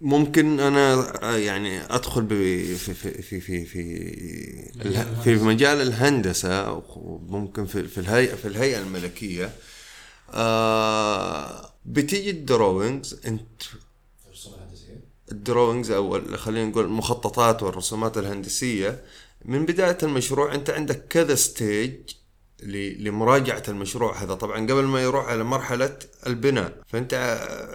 ممكن أنا يعني أدخل في في في في في في مجال الهندسة وممكن في في الهيئة في الهيئة الملكية بتيجي الدروينجز أنت الدروينجز أو خلينا نقول المخططات والرسومات الهندسية من بداية المشروع. أنت عندك كذا ستيج لمراجعة المشروع هذا طبعا قبل ما يروح على مرحلة البناء. فأنت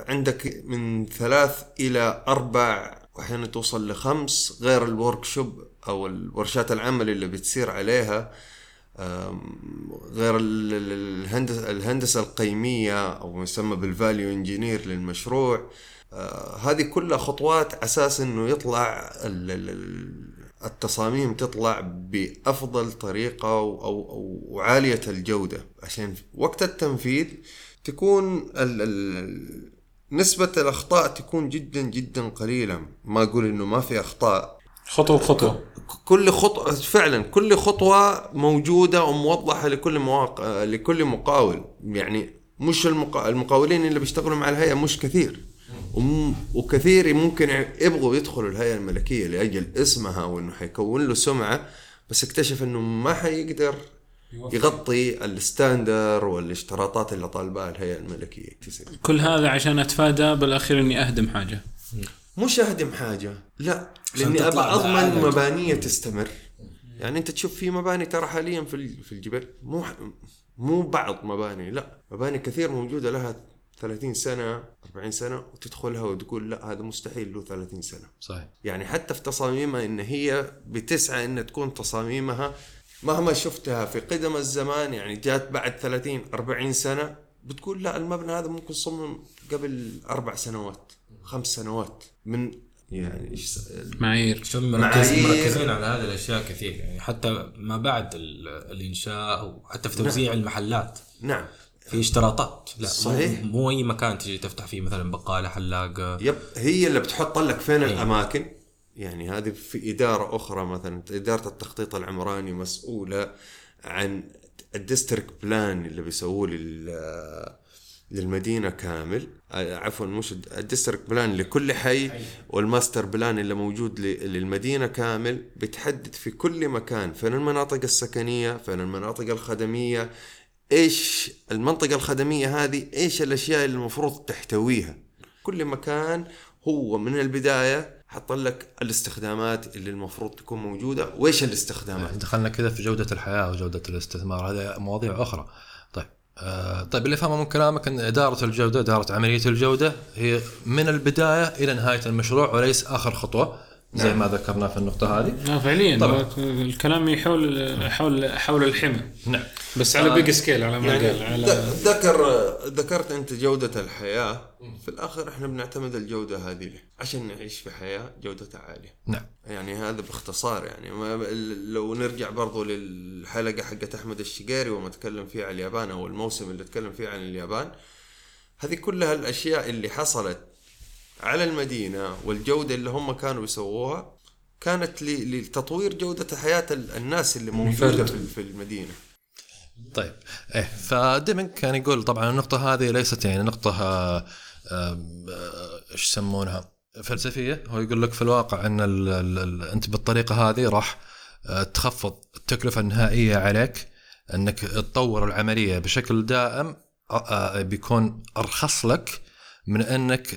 عندك من ثلاث إلى أربع وأحيانا توصل لخمس غير الوركشوب أو الورشات العمل اللي بتصير عليها غير الهندسة, الهندسة القيمية أو يسمى بالفاليو انجينير للمشروع. هذه كلها خطوات أساس أنه يطلع التصاميم تطلع بأفضل طريقة أو, أو, أو عالية الجودة عشان وقت التنفيذ تكون ال ال نسبة الأخطاء تكون جدا جدا قليلة. ما أقول إنه ما في أخطاء خطوة خطوة كل خطوة فعلا كل خطوة موجودة وموضحة لكل مواقع لكل مقاول. يعني مش المقا... المقاولين اللي بيشتغلوا مع الهيئة مش كثير وكثير ممكن يبغوا يدخلوا الهيئة الملكية لأجل اسمها وإنه حيكون له سمعة بس اكتشف إنه ما حيقدر يغطي الستاندر والاشتراطات اللي طالبها الهيئة الملكية. كل هذا عشان أتفادى بالأخير إني أهدم حاجة. مش أهدم حاجة لا لأني أبغى أضمن مبانية تستمر. يعني أنت تشوف في مباني ترى حاليا في في الجبل مو مو بعض مباني لا مباني كثير موجودة لها ثلاثين سنة أربعين سنة وتدخلها وتقول لا هذا مستحيل له ثلاثين سنة. صحيح. يعني حتى في تصاميمها إن هي بتسعى إن تكون تصاميمها مهما شفتها في قدم الزمان يعني جات بعد ثلاثين أربعين سنة بتقول لا المبنى هذا ممكن صمم قبل أربع سنوات خمس سنوات من يعني معايير مركزين على هذه الأشياء كثير يعني حتى ما بعد الإنشاء أو حتى في توزيع نعم. المحلات نعم في اشتراطات لا صحيح. مو أي مكان تجي تفتح فيه مثلا بقالة حلاقة يب هي اللي بتحط لك فين أيوة. الأماكن يعني هذه في إدارة أخرى مثلا إدارة التخطيط العمراني مسؤولة عن الديستريكت بلان اللي بيسووه للمدينة كامل عفوا مش الديستريكت بلان لكل حي والماستر بلان اللي موجود للمدينة كامل بتحدد في كل مكان فين المناطق السكنية فين المناطق الخدمية إيش المنطقة الخدمية هذه إيش الأشياء اللي المفروض تحتويها. كل مكان هو من البداية حط لك الاستخدامات اللي المفروض تكون موجودة وإيش الاستخدامات. دخلنا كده في جودة الحياة وجودة الاستثمار هذا مواضيع أخرى. طيب آه طيب اللي فهمه من كلامك أن إدارة الجودة إدارة عملية الجودة هي من البداية إلى نهاية المشروع وليس آخر خطوة زي نعم. ما ذكرنا في النقطة هذه نعم فعليا طبعا. الكلام يحول حول حول الحمى نعم بس على آه بيج سكيل على ما قال يعني ذكر ذكرت أنت جودة الحياة في الآخر إحنا بنعتمد الجودة هذه عشان نعيش في حياة جودتها عالية نعم. يعني هذا باختصار يعني لو نرجع برضو للحلقة حقت أحمد الشقيري وما تكلم فيها عن اليابان أو الموسم اللي تكلم فيه عن اليابان هذه كلها الأشياء اللي حصلت على المدينة والجودة اللي هم كانوا يسووها كانت لتطوير جودة حياة الناس اللي موجودة في المدينة. طيب إيه، فديمينغ كان يقول طبعا النقطة هذه ليست يعني نقطة إيش يسمونها فلسفية، هو يقول لك في الواقع أن ال ال أنت بالطريقة هذه راح تخفض التكلفة النهائية عليك، أنك تطور العملية بشكل دائم بيكون أرخص لك من أنك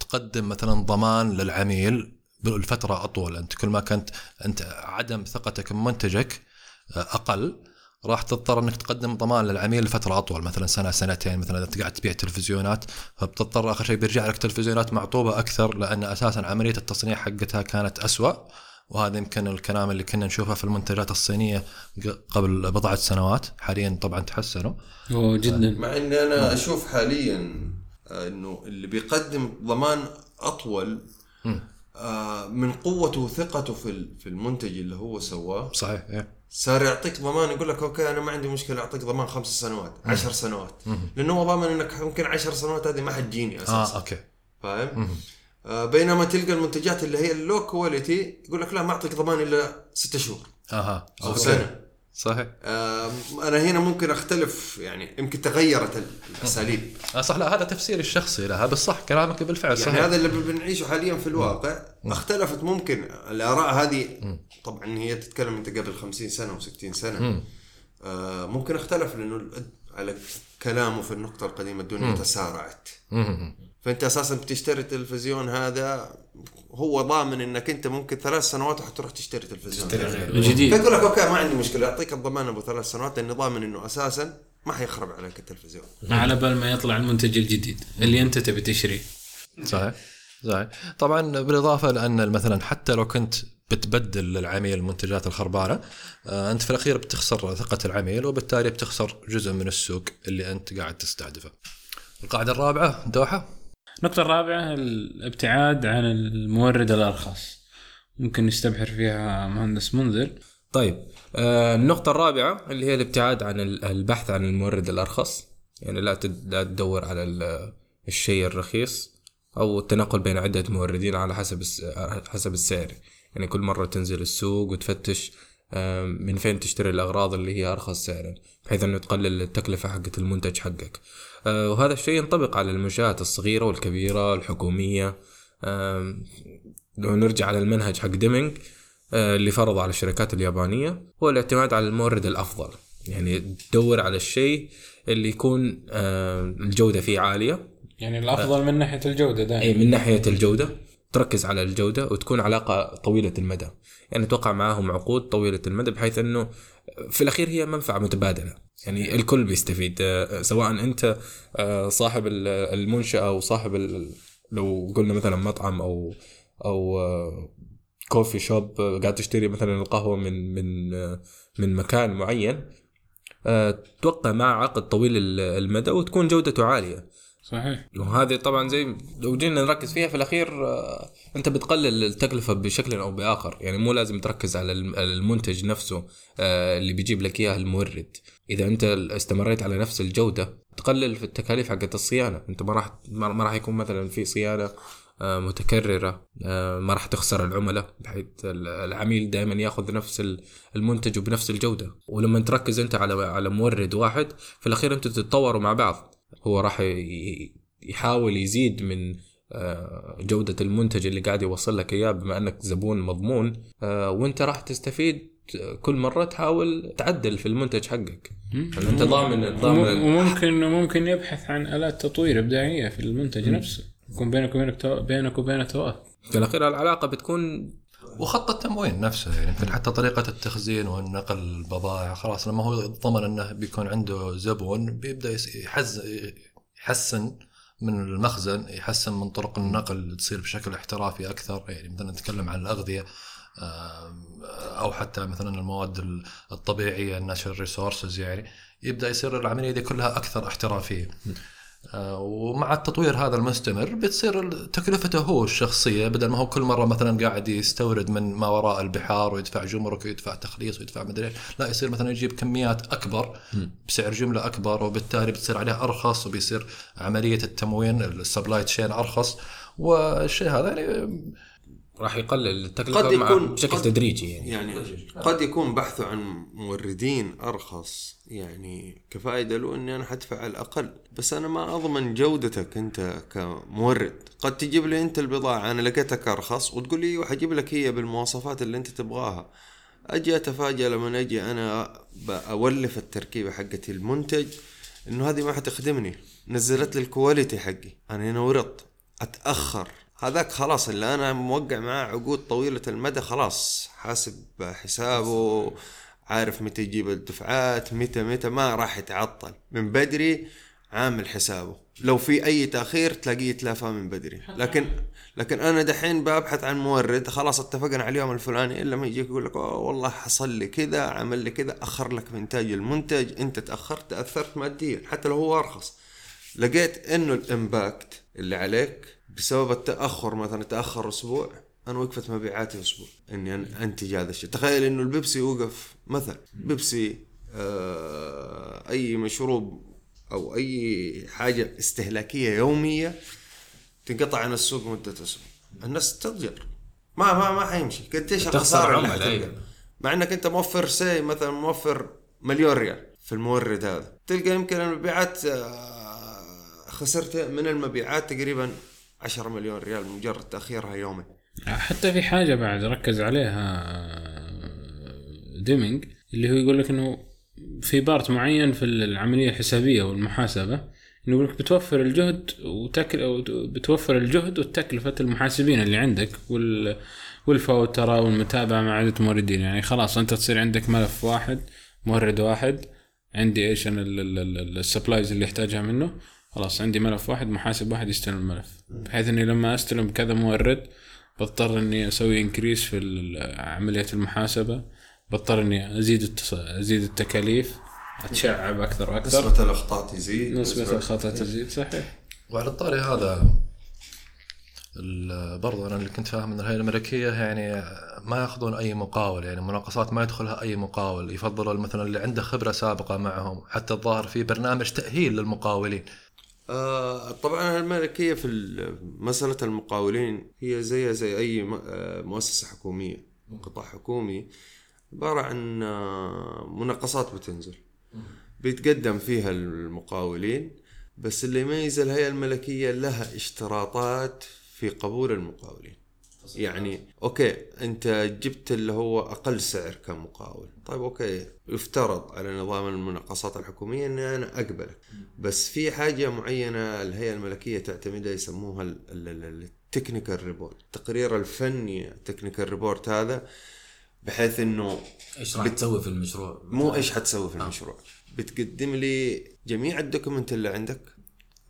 تقدم مثلا ضمان للعميل بالفترة أطول. أنت كل ما كانت أنت عدم ثقتك بمنتجك أقل، راح تضطر أنك تقدم ضمان للعميل لفترة أطول، مثلا سنة سنتين. مثلا إذا أنت قاعد تبيع تلفزيونات، فبتضطر آخر شيء بيرجع لك تلفزيونات معطوبة أكثر، لأن أساسا عملية التصنيع حقتها كانت أسوأ. وهذا يمكن الكلام اللي كنا نشوفه في المنتجات الصينية قبل بضعة سنوات، حاليا طبعا تحسنوا جدا. مع أن أنا أشوف حاليا أنه اللي بيقدم ضمان أطول م. من قوته وثقته في المنتج اللي هو سواه، صحيح إيه. صار يعطيك ضمان، يقول لك أوكي أنا ما عندي مشكلة أعطيك ضمان خمس سنوات عشر سنوات، لأنه هو ضامن أنك ممكن عشر سنوات هذه ما حتجيني أساسا. آه أوكي فاهم. آه بينما تلقى المنتجات اللي هي اللو كواليتي يقول لك لا ما أعطيك ضمان إلا ستة شهور أها أو أوكي. سنة صحيح. آه أنا هنا ممكن أختلف، يعني يمكن تغيرت الأساليب. آه صح، لا هذا تفسيري الشخصي لها، بس صح كلامك بالفعل صحيح. يعني هذا اللي بنعيشه حاليا في الواقع. مم. اختلفت ممكن الآراء هذه. مم. طبعا هي تتكلم أنت قبل خمسين سنة وستين سنة. مم. آه ممكن اختلف لأنه على كلامه في النقطة القديمة الدنيا مم. تسارعت. مم. فأنت أساسا بتشتري تلفزيون، هذا هو ضامن أنك أنت ممكن ثلاث سنوات وحتروح تشتري تلفزيون جديد. فيقول لك أوكي ما عندي مشكلة أعطيك الضمان أبو ثلاث سنوات، لأني ضامن أنه أساسا ما حيخرب عليك التلفزيون على بال ما يطلع المنتج الجديد اللي أنت تبي تشتريه. صحيح صحيح. طبعا بالإضافة لأن مثلا حتى لو كنت بتبدل للعميل المنتجات الخربانة، أنت في الأخير بتخسر ثقة العميل، وبالتالي بتخسر جزء من السوق اللي أنت قاعد تستهدفه. القاعدة الرابعة دوحة. النقطة الرابعة الابتعاد عن المورد الأرخص، ممكن نستبحر فيها مهندس منذر. طيب آه النقطة الرابعة اللي هي الابتعاد عن البحث عن المورد الأرخص، يعني لا تدور على الشيء الرخيص أو التنقل بين عدة موردين على حسب حسب السعر. يعني كل مرة تنزل السوق وتفتش آه من فين تشتري الأغراض اللي هي أرخص سعرا، بحيث أنه تقلل التكلفة حقة المنتج حقك. وهذا الشيء ينطبق على المنشآت الصغيرة والكبيرة الحكومية. لو نرجع على المنهج حق ديمينغ اللي فرض على الشركات اليابانية، هو الاعتماد على المورد الأفضل، يعني تدور على الشيء اللي يكون الجودة فيه عالية، يعني الأفضل من ناحية الجودة ده. أي من ناحية الجودة تركز على الجودة وتكون علاقة طويلة المدى، يعني توقع معاهم عقود طويلة المدى، بحيث أنه في الأخير هي منفعة متبادلة، يعني الكل بيستفيد، سواء أنت صاحب المنشأة أو صاحب لو قلنا مثلا مطعم أو أو كوفي شوب قاعد تشتري مثلا القهوة من من من مكان معين، توقع مع عقد طويل المدى وتكون جودته عالية. صحيح. وهذه طبعا زي لو جينا نركز فيها في الأخير أنت بتقلل التكلفة بشكل أو بآخر، يعني مو لازم تركز على المنتج نفسه اللي بيجيب لك إياه المورد. إذا أنت استمريت على نفس الجودة تقلل في التكاليف حقة الصيانة، أنت ما راح ما راح يكون مثلا في صيانة متكررة، ما راح تخسر العملاء، بحيث العميل دائما ياخذ نفس المنتج وبنفس الجودة. ولما تركز أنت على على مورد واحد في الأخير أنت تتطوروا مع بعض، هو راح يحاول يزيد من جودة المنتج اللي قاعد يوصل لك إياه، بما أنك زبون مضمون، وأنت راح تستفيد كل مرة تحاول تعدل في المنتج حقك. يعني أنت ضامن ضامن وممكن ممكن يبحث عن آلات تطوير إبداعية في المنتج مم. نفسه، يكون بينك وبينك بينك وبينه توافق. في الأخير العلاقة بتكون، وخطة التموين نفسه، يعني حتى طريقة التخزين والنقل البضائع، خلاص لما هو ضمن أنه بيكون عنده زبون بيبدأ يحسن من المخزن، يحسن من طرق النقل تصير بشكل احترافي أكثر. يعني مثلا نتكلم عن الأغذية أو حتى مثلا المواد الطبيعية، الناتشر ريسورسز، يعني يبدأ يصير العملية دي كلها أكثر احترافية. ومع التطوير هذا المستمر بتصير تكلفته هو الشخصية، بدل ما هو كل مرة مثلا قاعد يستورد من ما وراء البحار ويدفع جمرك ويدفع تخليص ويدفع مدري، لا يصير مثلا يجيب كميات أكبر بسعر جملة أكبر، وبالتالي بتصير عليها أرخص، وبيصير عملية التموين السبلاي تشين أرخص، والشيء هذا يعني راح يقلل التكلفة بشكل تدريجي. يعني, يعني قد يكون بحثه عن موردين أرخص يعني كفائدة له، أني أنا حدفع الأقل، بس أنا ما أضمن جودتك أنت كمورد. قد تجيب لي أنت البضاعة أنا لقيتك أرخص وتقول لي وحجيب لك هي بالمواصفات اللي أنت تبغاها، أجي أتفاجأ لما أجي أنا بأولف التركيبة حقتي المنتج أنه هذه ما حتخدمني، نزلت لي الكواليتي حقي، أنا هنا ورط أتأخر. هذاك خلاص اللي أنا موقع معه عقود طويلة المدى خلاص، حاسب حسابه، عارف متى يجيب الدفعات، متى متى ما راح يتعطل، من بدري عامل حسابه، لو في أي تأخير تلاقيه تلافى من بدري. لكن لكن أنا دحين ببحث عن مورد، خلاص اتفقنا على اليوم الفلاني، إلا ما يجيك يقول لك والله حصل لي كذا، عمل لي كذا، أخر لك إنتاج المنتج، أنت تأخرت، تأثرت ماديا حتى لو هو أرخص. لقيت إنه الإمباكت اللي عليك بسبب التأخر، مثلا تأخر أسبوع، أنا وقفت مبيعاتي أسبوع إني أنا أنتج هذا الشيء. تخيل إنه البيبسي وقف مثلا، بيبسي آه أي مشروب أو أي حاجة استهلاكية يومية تنقطع عن السوق مدة أسبوع، الناس تضجر، ما ما ما حيمشي، قديش الخسارة اللي حتلقى، مع إنك أنت موفر سي مثلا موفر مليون ريال في المورد هذا، تلقى يمكن المبيعات آه خسرت من المبيعات تقريبا عشرة مليون ريال مجرد تأخيرها يومي. حتى في حاجة بعد ركز عليها ديمينغ، اللي هو يقول لك إنه في بارت معين في العملية الحسابية والمحاسبة، إنه يقول لك بتوفر الجهد وتكل بتوفر الجهد والتكلفة المحاسبين اللي عندك وال والفواتير والمتابعة مع عدد موردين. يعني خلاص أنت تصير عندك ملف واحد، مورد واحد، عندي إيش أنا السبلايز اللي يحتاجها منه، خلاص عندي ملف واحد، محاسب واحد يستلم الملف، بحيث اني لما استلم كذا مورد بضطر اني اسوي انكريس في عملية المحاسبة، بضطر اني ازيد التص... ازيد التكاليف، اتشعب اكثر واكثر، نسبة الاخطاء تزيد، نسبة الخطأ تزيد. صحيح. وعلى الطاري هذا برضو انا اللي كنت فاهم ان الهيئة الملكية يعني ما ياخذون اي مقاول، يعني مناقصات ما يدخلها اي مقاول، يفضلوا مثلا اللي عنده خبرة سابقة معهم، حتى الظاهر في برنامج تأهيل للمقاولين. آه طبعا الملكية في مسألة المقاولين هي زي زي أي مؤسسة حكومية، قطاع حكومي، عبارة عن مناقصات بتنزل بيتقدم فيها المقاولين، بس اللي يميز الهيئة الملكية لها اشتراطات في قبول المقاولين. يعني أوكي أنت جبت اللي هو أقل سعر كمقاول، طيب أوكي يفترض على نظام المناقصات الحكومية أن أنا أقبلك، بس في حاجة معينة الهيئة الملكية تعتمدها يسموها التكنيكال ريبورت، التقرير الفني، التكنيكال ريبورت هذا، بحيث أنه إيش راح بت... تسوي في المشروع، مو إيش هتسوي في المشروع، بتقدم لي جميع الدوكمنت اللي عندك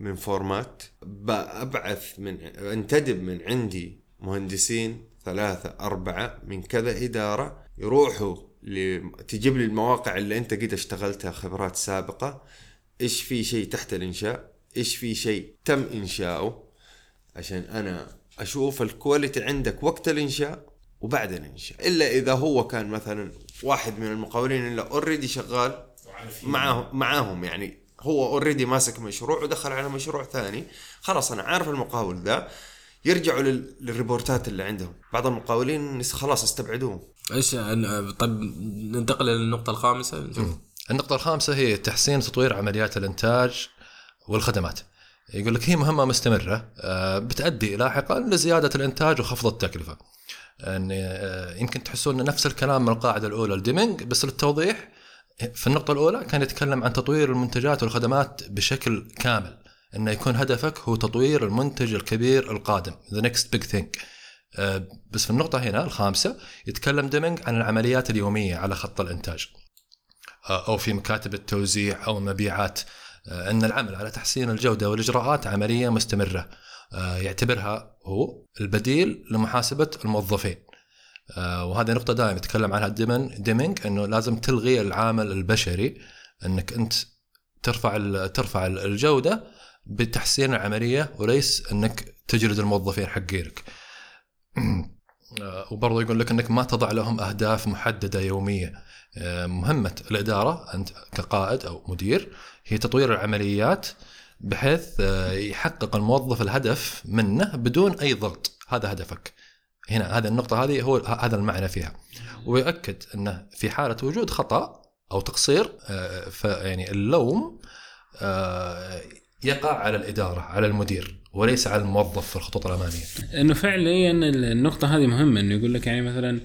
من فورمات، بأبعث من أنتدب من عندي مهندسين ثلاثة أربعة من كذا إدارة يروحوا ل... تجيب لي المواقع اللي أنت قد اشتغلتها، خبرات سابقة، إيش في شيء تحت الإنشاء، إيش في شيء تم إنشاؤه، عشان أنا أشوف الكواليتي عندك وقت الإنشاء وبعد الإنشاء. إلا إذا هو كان مثلا واحد من المقاولين اللي أوريدي شغال معهم, معهم يعني هو أوريدي ماسك مشروع ودخل على مشروع ثاني، خلاص أنا عارف المقاول ذا، يرجعوا للريبورتات اللي عندهم. بعض المقاولين خلاص استبعدوهم. إيش طب ننتقل للنقطة الخامسة. م. النقطة الخامسة هي تحسين تطوير عمليات الإنتاج والخدمات. يقول لك هي مهمة مستمرة بتؤدي لاحقا لزيادة الإنتاج وخفض التكلفة. يعني يمكن تحسون نفس الكلام من القاعدة الأولى لديمينغ، بس للتوضيح في النقطة الأولى كان يتكلم عن تطوير المنتجات والخدمات بشكل كامل، إنه يكون هدفك هو تطوير المنتج الكبير القادم the next big thing. أه بس في النقطة هنا الخامسة يتكلم ديمينغ عن العمليات اليومية على خط الإنتاج أه أو في مكاتب التوزيع أو المبيعات، أه أن العمل على تحسين الجودة والإجراءات عملية مستمرة، أه يعتبرها هو البديل لمحاسبة الموظفين، أه وهذه نقطة دائما يتكلم عنها ديمينغ، إنه لازم تلغي العامل البشري، إنك أنت ترفع ترفع الجودة بتحسين العملية وليس أنك تجلد الموظفين حق غيرك. وبرضه يقول لك أنك ما تضع لهم أهداف محددة يومية. مهمة الإدارة أنت كقائد أو مدير هي تطوير العمليات بحيث يحقق الموظف الهدف منه بدون أي ضغط. هذا هدفك هنا، هذه النقطة هذه هو هذا المعنى فيها. ويؤكد أنه في حالة وجود خطأ أو تقصير فيعني اللوم يقع على الإدارة على المدير وليس على الموظف في الخطوط الأمامية. إنه فعليا النقطة هذه مهمة، إنه يقول لك يعني مثلا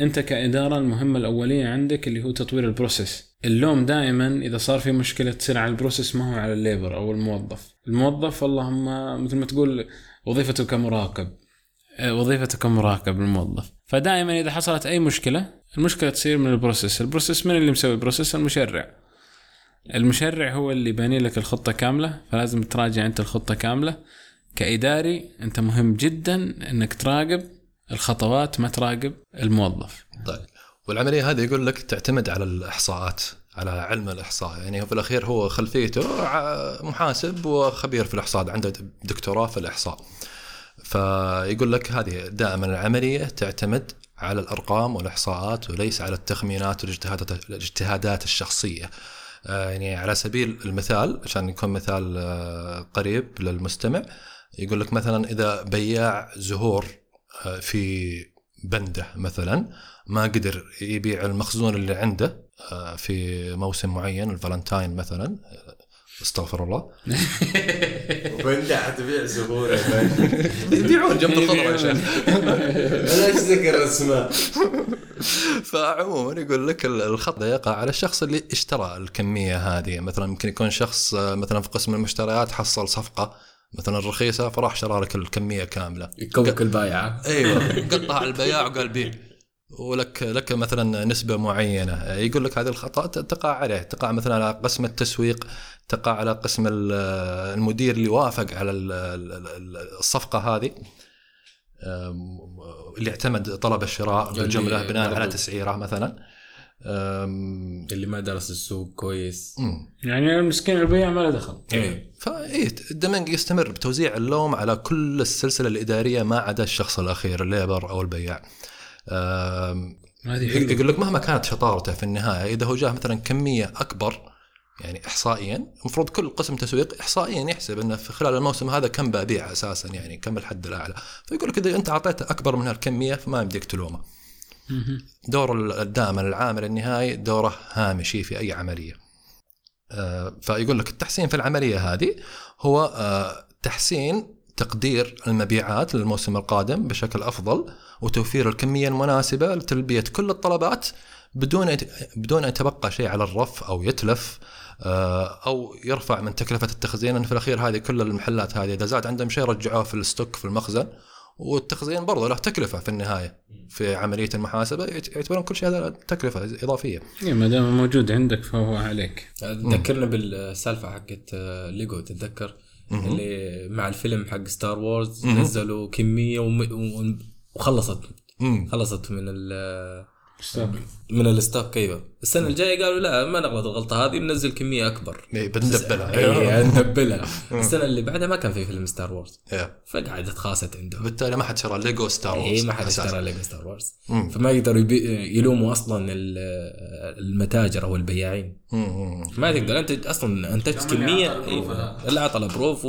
أنت كإدارة المهمة الأولية عندك اللي هو تطوير البروسيس. اللوم دائما إذا صار في مشكلة تصير على البروسيس ما هو على الليبر أو الموظف. الموظف اللهم مثل ما تقول وظيفته كمراقب، وظيفته كمراقب الموظف. فدائما إذا حصلت أي مشكلة المشكلة تصير من البروسيس. البروسيس من اللي مسوي البروسيس؟ المشرع. المشرع هو اللي باني لك الخطة كاملة، فلازم تراجع أنت الخطة كاملة. كإداري أنت مهم جدا أنك تراقب الخطوات ما تراقب الموظف. طيب، والعملية هذه يقول لك تعتمد على الإحصاءات، على علم الإحصاء. يعني في الأخير هو خلفيته محاسب وخبير في الإحصاء، عنده دكتوراه في الإحصاء. فيقول لك هذه دائما العملية تعتمد على الأرقام والإحصاءات وليس على التخمينات والاجتهادات الشخصية. يعني على سبيل المثال عشان يكون مثال قريب للمستمع، يقول لك مثلا إذا بياع زهور في بنده مثلا ما قدر يبيع المخزون اللي عنده في موسم معين، الفالنتاين مثلا، استغفر الله. بنده حتبيع زهور يبيعون جنب الخضرة عشان لا أذكر اسمه. فعموما يقول لك الخطأ يقع على الشخص اللي اشترى الكمية هذه. مثلا ممكن يكون شخص مثلا في قسم المشتريات حصل صفقة مثلا رخيصة فراح شرى لك الكمية كاملة، يكوك البايعة، أيوة، قطع على البياع وقال بيع ولك لك مثلا نسبة معينة. يقول لك هذه الخطأ تقع عليه، تقع مثلا على قسم التسويق، تقع على قسم المدير اللي وافق على الصفقة هذه اللي اعتمد طلب الشراء بالجملة بناء على تسعيره مثلا، اللي ما درس السوق كويس. مم. يعني المسكين البيع ما له دخل. إيه. فإيه ديمينغ يستمر بتوزيع اللوم على كل السلسلة الإدارية ما عدا الشخص الأخير الليبر أو البياع. يقول لك مهما كانت شطارته في النهاية إذا هو جاء مثلا كمية أكبر، يعني إحصائيا المفروض كل قسم تسويق إحصائيا يحسب أنه في خلال الموسم هذا كم ببيع أساسا، يعني كم الحد الأعلى. فيقول لك إذا أنت عطيته أكبر من هالكمية فما يمديك تلومه. دور الدائم العامل النهائي دوره هامشي في أي عملية. فيقول لك التحسين في العملية هذه هو تحسين تقدير المبيعات للموسم القادم بشكل أفضل وتوفير الكمية المناسبة لتلبية كل الطلبات بدون بدون أن يتبقى شيء على الرف أو يتلف أو يرفع من تكلفة التخزين. لأن في الأخير هذه كل المحلات هذه إذا زاد عندهم شيء رجعوه في الستوك في المخزن، والتخزين برضه له تكلفة في النهاية في عملية المحاسبة، يعتبرون كل شيء هذا تكلفة إضافية. ما دام موجود عندك فهو عليك. تذكرنا بالسالفة حقت ليغو، تتذكر اللي مع الفيلم حق ستار وورز نزلوا كمية وخلصت خلصت من ال من الاستاف كيبه. السنة الجاية قالوا لا ما نغلط الغلطة هذه، بننزل كمية أكبر بنزبلها بنزبلها. السنة اللي بعدها ما كان في فيلم ستار وورز فقعدت خاصة عنده، بالتالي ما حد شرى ليغو ستار وورز، ما حد شرى ليغو ستار وورز. فما يقدروا يلوموا أصلا المتاجر أو البياعين، ما تقدر أنت أصلا أنتجت كمية اللي عطى البروف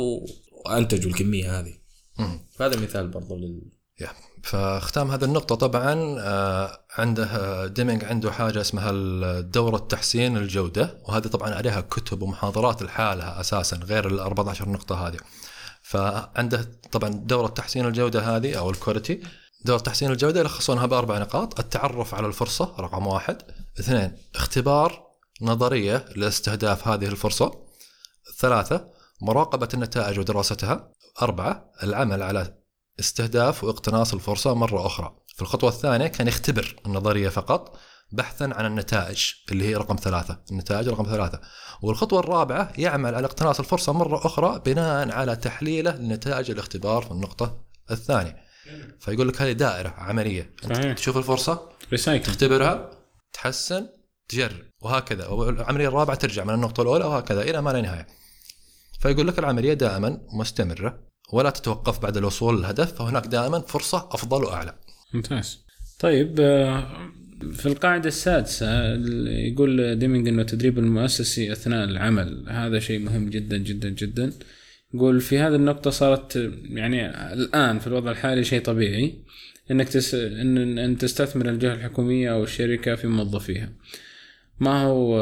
وأنتجوا الكمية هذه. فهذا مثال برضو لل Yeah. فاختام هذه النقطة طبعا عنده ديمينغ عنده حاجة اسمها الدورة تحسين الجودة، وهذه طبعا عليها كتب ومحاضرات لحالها أساسا غير الأربعة عشر نقطة هذه. فعنده طبعا دورة تحسين الجودة هذه أو الكواليتي، دورة تحسين الجودة يلخصونها بأربع نقاط: التعرف على الفرصة رقم واحد، اثنين اختبار نظرية لاستهداف هذه الفرصة، ثلاثة مراقبة النتائج ودراستها، أربعة العمل على استهداف واقتناص الفرصة مرة أخرى. في الخطوة الثانية كان يختبر النظرية فقط بحثا عن النتائج اللي هي رقم ثلاثة، النتائج رقم ثلاثة. والخطوة الرابعة يعمل على اقتناص الفرصة مرة أخرى بناء على تحليله لنتائج الاختبار في النقطة الثانية. فيقول لك هذه دائرة عملية، أنت تشوف الفرصة تختبرها تحسن تجرب وهكذا، والعملية الرابعة ترجع من النقطة الأولى وهكذا إلى ما لا نهاية. فيقول لك العملية دائما مستمرة ولا تتوقف بعد الوصول للهدف، فهناك دائما فرصة أفضل وأعلى. ممتاز. طيب في القاعدة السادسة يقول ديمينغ أنه التدريب المؤسسي أثناء العمل هذا شيء مهم جدا جدا جدا. يقول في هذه النقطة صارت يعني الآن في الوضع الحالي شيء طبيعي أنك تس... إن... أن تستثمر الجهة الحكومية أو الشركة في موظفيها، ما هو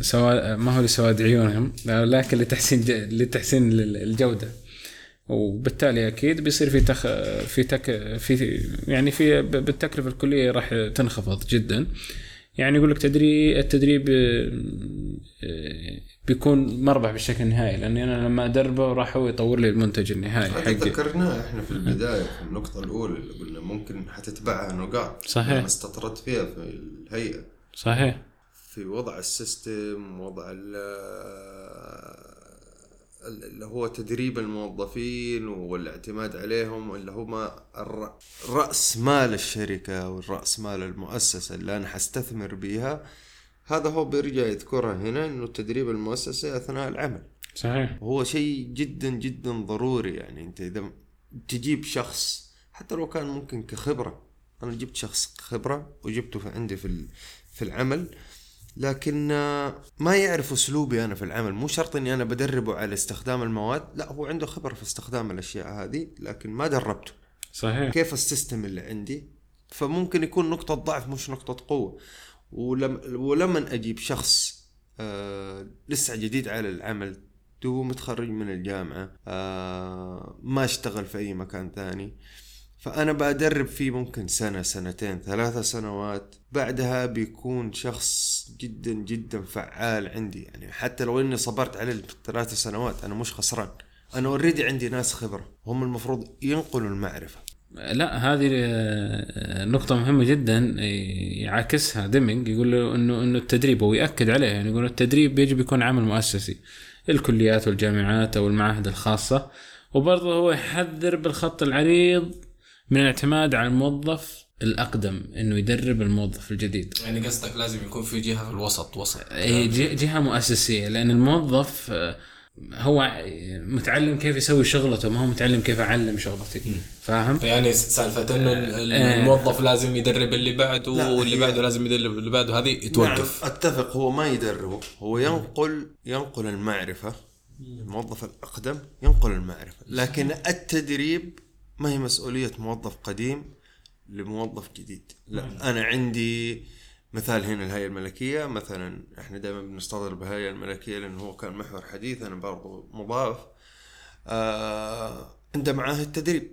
سوا... ما هو لسواد عيونهم لكن لتحسين ج... لتحسين الجودة، وبالتالي أكيد بيصير في تخ... في تك... في يعني في بالتكلفة الكلية راح تنخفض جدا. يعني يقول لك تدري التدريب بيكون مربح بالشكل النهائي، لأني أنا لما أدربه راح هو يطور لي المنتج النهائي. ذكرناه إحنا في البداية في النقطة الأولى اللي قلنا ممكن حتتبعها نقاط. صحيح. استطردت فيها في الهيئة. صحيح. في وضع السيستم، وضع اللي هو تدريب الموظفين والاعتماد عليهم اللي هما رأس مال الشركة والرأس مال المؤسسة اللي أنا حستثمر بيها. هذا هو بيرجع يذكرها هنا إنه التدريب المؤسسي أثناء العمل. صحيح. وهو شيء جدا جدا ضروري. يعني أنت إذا تجيب شخص حتى لو كان ممكن كخبرة، أنا جبت شخص خبرة وجبته في عندي في في العمل لكن ما يعرف أسلوبي أنا في العمل، مو شرط إني أنا بدربه على استخدام المواد، لا هو عنده خبرة في استخدام الأشياء هذه لكن ما دربته. صحيح. كيف السيستم اللي عندي، فممكن يكون نقطة ضعف مش نقطة قوة. ولم ولما أجيب شخص آه لسه جديد على العمل، هو متخرج من الجامعة آه ما اشتغل في أي مكان ثاني، فأنا بأدرب فيه ممكن سنة سنتين ثلاثة سنوات، بعدها بيكون شخص جدا جدا فعال عندي. يعني حتى لو إني صبرت عليه ثلاثة سنوات أنا مش خسران، أنا أوريدي عندي ناس خبرة هم المفروض ينقلوا المعرفة. لا هذه نقطة مهمة جدا يعكسها ديمينغ، يقول له إنه إنه التدريب، ويأكد عليه يعني يقول التدريب يجب يكون عمل مؤسسي، الكليات والجامعات أو المعاهد الخاصة. وبرضه هو يحذر بالخط العريض من الاعتماد على الموظف الأقدم إنه يدرب الموظف الجديد. يعني قصدك لازم يكون في جهة في الوسط، وسط جهة مؤسسية، لأن الموظف هو متعلم كيف يسوي شغلته، ما هو متعلم كيف أعلم شغلتي. فاهم؟ يعني سالفة إنه الموظف لازم يدرب اللي بعده واللي بعده لازم يدرب اللي بعده، هذه يتوقف. نعم أتفق. هو ما يدربه، هو ينقل ينقل المعرفة. الموظف الأقدم ينقل المعرفة، لكن التدريب ما هي مسؤولية موظف قديم لموظف جديد. لا أنا عندي مثال هنا الهيئة الملكية مثلا، إحنا دائما بنستضرب الهيئة الملكية لأنه هو كان محور حديث أنا برضو مضاف. آه عندها معاهد التدريب،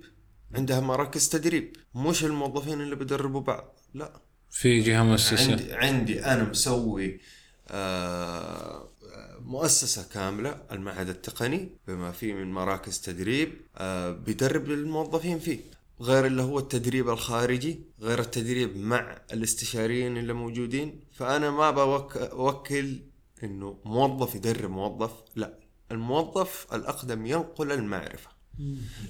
عندها مراكز تدريب، مش الموظفين اللي بدربوا بعض، لا في جهة مؤسسة. عندي, عندي أنا مسوي آه مؤسسة كاملة، المعهد التقني بما فيه من مراكز تدريب آه بيدرب الموظفين فيه، غير اللي هو التدريب الخارجي، غير التدريب مع الاستشاريين اللي موجودين. فأنا ما بوكل إنه موظف يدرب موظف، لا الموظف الأقدم ينقل المعرفة،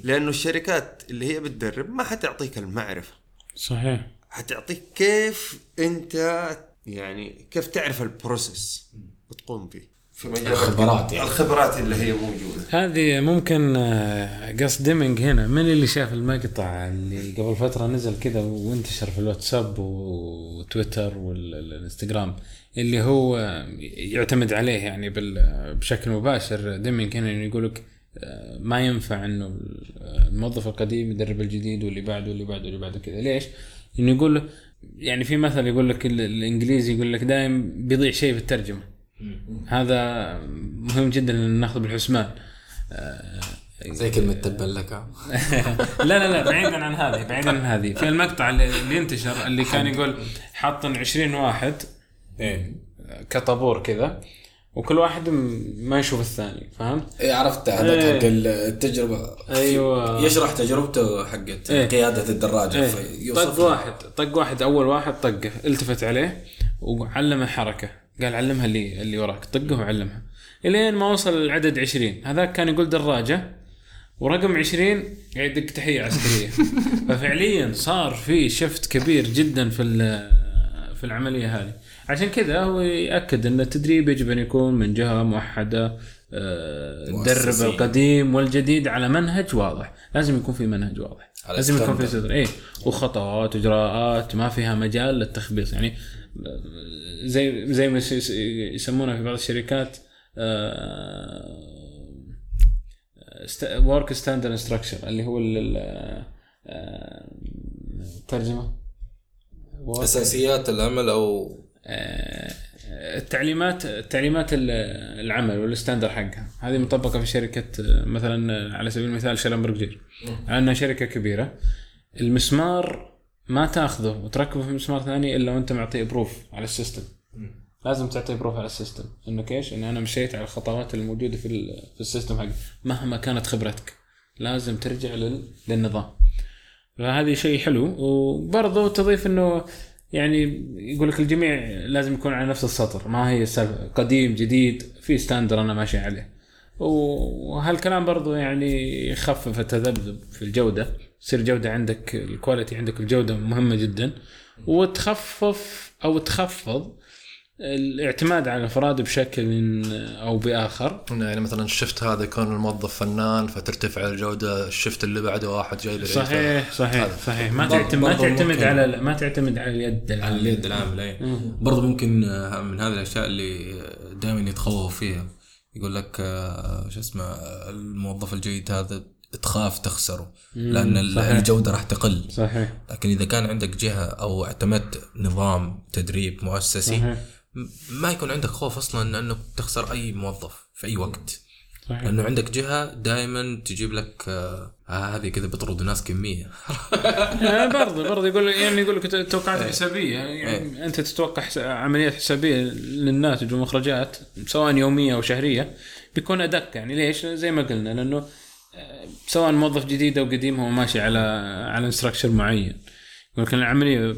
لأنه الشركات اللي هي بتدرب ما حتعطيك المعرفة. صحيح. حتعطيك كيف أنت يعني كيف تعرف البروسيس وتقوم فيه في مجال الخبرات، يعني الخبرات اللي هي موجودة. هذه ممكن قصد ديمينغ هنا. من اللي شاف المقطع اللي قبل فترة نزل كذا وانتشر في الواتساب وتويتر والانستغرام اللي هو يعتمد عليه يعني بشكل مباشر ديمينغ هنا، يعني يقولك ما ينفع انه الموظف القديم يدرب الجديد واللي بعده واللي بعده واللي بعده كذا. ليش؟ انه يقول يعني في مثل يقول لك الانجليزي يقول لك دائم بيضيع شيء بالترجمة. هذا مهم جدا ان ناخذ بالحسبان. زي كلمه تبلكه. لا لا لا بعيدا عن هذه، بعيدا عن هذه. في المقطع اللي انتشر اللي كان يقول حاطن عشرين واحد كطابور كذا وكل واحد ما يشوف الثاني. فهمت؟ اي عرفت هذا إيه. حق التجربه. ايوه يشرح تجربته حقت إيه. قياده الدراجه. إيه. طق واحد طق واحد اول واحد طقه التفت عليه وعلم الحركه، قال علمها اللي اللي وراك، طقه وعلمها الين ما وصل العدد عشرين. هذاك كان يقول دراجة ورقم عشرين قاعد يدق تحية عسكرية. ففعليا صار في شفت كبير جدا في في العملية هذه. عشان كذا هو يأكد أن التدريب يجب أن يكون من جهة موحدة تدرب القديم والجديد على منهج واضح. لازم يكون في منهج واضح، لازم يكون في صدر ايه وخطوات وإجراءات، ما فيها مجال للتخبيص. يعني زي زي ما يسمونها في بعض الشركات work standard instruction اللي هو الترجمة أساسيات العمل أو التعليمات تعليمات العمل والستاندر حقها. هذه مطبقة في شركة مثلا على سبيل المثال شلنبرغ جير، عندنا شركة كبيرة، المسمار ما تأخذه وتركبه في مسمار ثاني إلا وأنت معطيه بروف على السيستم. لازم تعطي بروف على السيستم إنك إيش، إن أنا مشيت على الخطوات الموجودة في في السيستم حقي مهما كانت خبرتك، لازم ترجع لل... للنظام. فهذا شيء حلو. وبرضه تضيف إنه يعني يقول لك الجميع لازم يكون على نفس السطر، ما هي السالفة قديم جديد، في ستاندر أنا ماشي عليه. وهالكلام برضو يعني يخفف التذبذب في الجودة، تصير جودة عندك الكواليتي، عندك الجودة مهمة جدا، وتخفف أو تخفض الاعتماد على الأفراد بشكل أو بآخر. يعني مثلا شفت هذا يكون الموظف فنان فترتفع الجودة، شفت اللي بعده واحد جاي بالعيد. صحيح صحيح هذا. صحيح ما تعتمد ما تعتمد على ما تعتمد على اليد على اليد العاملة. برضو ممكن من هذه الأشياء اللي دائما يتخوف فيها، يقول لك شو اسمه الموظف الجيد هذا تخاف تخسره لأن صحيح. الجودة راح تقل صحيح. لكن إذا كان عندك جهة أو اعتمدت نظام تدريب مؤسسي صحيح. ما يكون عندك خوف أصلاً أنك تخسر أي موظف في أي وقت صحيح. لأنه عندك جهة دائماً تجيب لك آه هذه كذا بترد ناس كمية. برضه برضه يقول يعني يقول لك توقعات حسابية، يعني أنت تتوقع عمليات حسابية للناتج ومخرجات سواء يومية أو شهرية، بيكون أدق. يعني ليش؟ زي ما قلنا لأنه سواء موظف جديد أو قديم هو ماشي على على إنستراكشر معين. ولكن العملية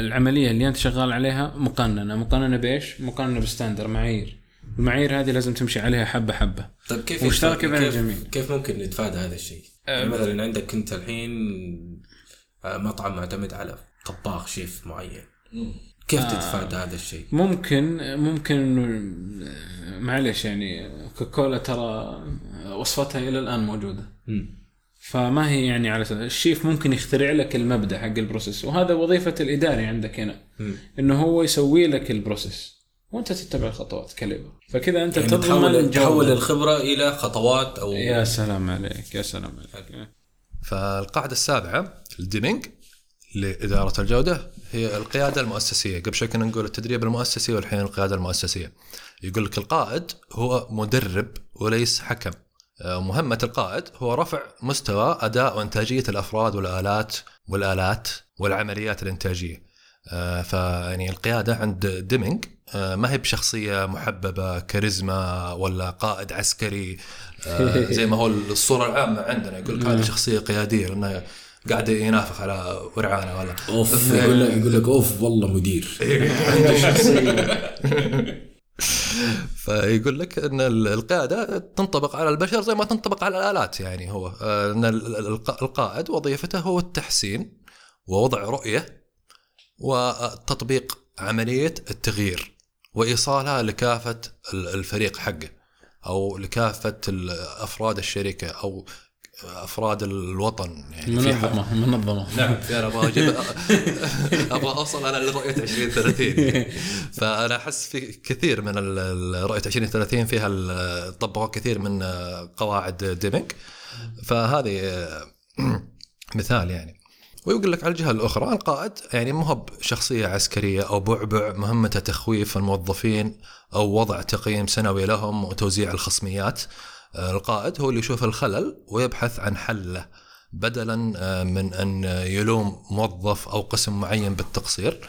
العملية اللي أنت شغال عليها مقننة مقننة بإيش؟ مقننة بستاندر معايير، المعايير هذه لازم تمشي عليها حبة حبة. طيب كيف مشتركة بين الجميع؟ كيف ممكن نتفادى هذا الشيء؟ يعني مثلا عندك أنت الحين مطعم معتمد على طباخ شيف معين، كيف آه تتفادى هذا الشيء؟ ممكن ممكن معلش يعني كوكولا ترى وصفتها إلى الآن موجودة. مم. فما هي يعني على الشيف ممكن يخترع لك المبدأ حق البروسيس، وهذا وظيفة الإداري عندك هنا م. إنه هو يسوي لك البروسيس وأنت تتبع الخطوات كليبر. فكذا أنت يعني تحول تحول الخبرة إلى خطوات أو. يا سلام عليك يا سلام عليك. فالقاعدة السابعة لديمينغ لإدارة الجودة هي القيادة المؤسسية. قبل شوي كنا نقول التدريب المؤسسي والحين القيادة المؤسسية. يقول لك القائد هو مدرب وليس حكم. مهمة القائد هو رفع مستوى أداء وإنتاجية الأفراد والآلات والآلات والعمليات الإنتاجية. فيعني القيادة عند ديمينغ ما هي بشخصية محببة كاريزما ولا قائد عسكري زي ما هو الصورة العامة عندنا، يقول لك هذه شخصية قيادية لأنه قاعد ينافخ على ورعانة ولا أوف، يقول لك أوف والله مدير عنده شخصية. فيقول لك أن القيادة تنطبق على البشر زي ما تنطبق على الآلات. يعني هو أن القائد وظيفته هو التحسين ووضع رؤية وتطبيق عملية التغيير وإيصالها لكافة الفريق حقه أو لكافة أفراد الشركة أو أفراد الوطن. يعني منظمة منظمة نعم أنا أبغى أجيب أبغى أوصل أنا لرؤية عشرين ثلاثين. فأنا أحس في كثير من الرؤية عشرين ثلاثين فيها طبقوا كثير من قواعد ديمينغ، فهذه مثال يعني. ويقول لك على الجهة الأخرى القائد يعني مهب شخصية عسكرية أو بعبع، مهمته تخويف الموظفين أو وضع تقييم سنوي لهم وتوزيع الخصميات. القائد هو اللي يشوف الخلل ويبحث عن حله بدلا من أن يلوم موظف أو قسم معين بالتقصير.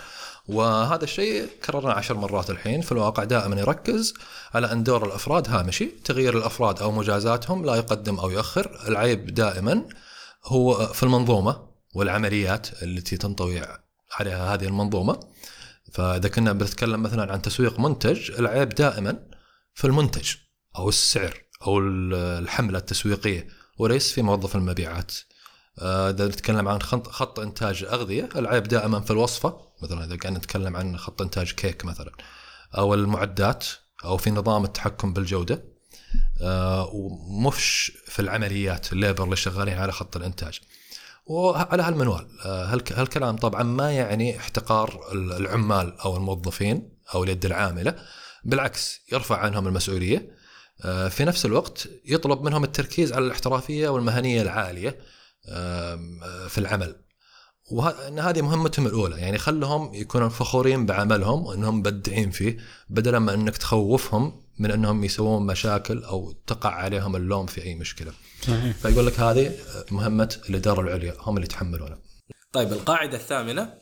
وهذا الشيء كررنا عشر مرات الحين في الواقع، دائما يركز على أن دور الأفراد هامشي، تغيير الأفراد أو مجازاتهم لا يقدم أو يؤخر. العيب دائما هو في المنظومة والعمليات التي تنطوي عليها هذه المنظومة. فإذا كنا بنتكلم مثلا عن تسويق منتج، العيب دائما في المنتج أو السعر أو الحملة التسويقية وليس في موظف المبيعات. إذا نتكلم عن خط إنتاج أغذية، العيب دائما في الوصفة، مثلا إذا كنا نتكلم عن خط إنتاج كيك مثلا أو المعدات أو في نظام التحكم بالجودة. ومفش في العمليات الليبر اللي شغالين على خط الانتاج وعلى هالمنوال. هالكلام طبعا ما يعني احتقار العمال او الموظفين او اليد العامله، بالعكس يرفع عنهم المسؤوليه، في نفس الوقت يطلب منهم التركيز على الاحترافيه والمهنيه العاليه في العمل، وان هذه مهمتهم الاولى. يعني خلهم يكونوا فخورين بعملهم وانهم مبدعين فيه، بدلا ما انك تخوفهم من انهم يسوون مشاكل او تقع عليهم اللوم في اي مشكله. صحيح. فيقول لك هذه مهمه الاداره العليا، هم اللي يتحملونها. طيب القاعده الثامنه،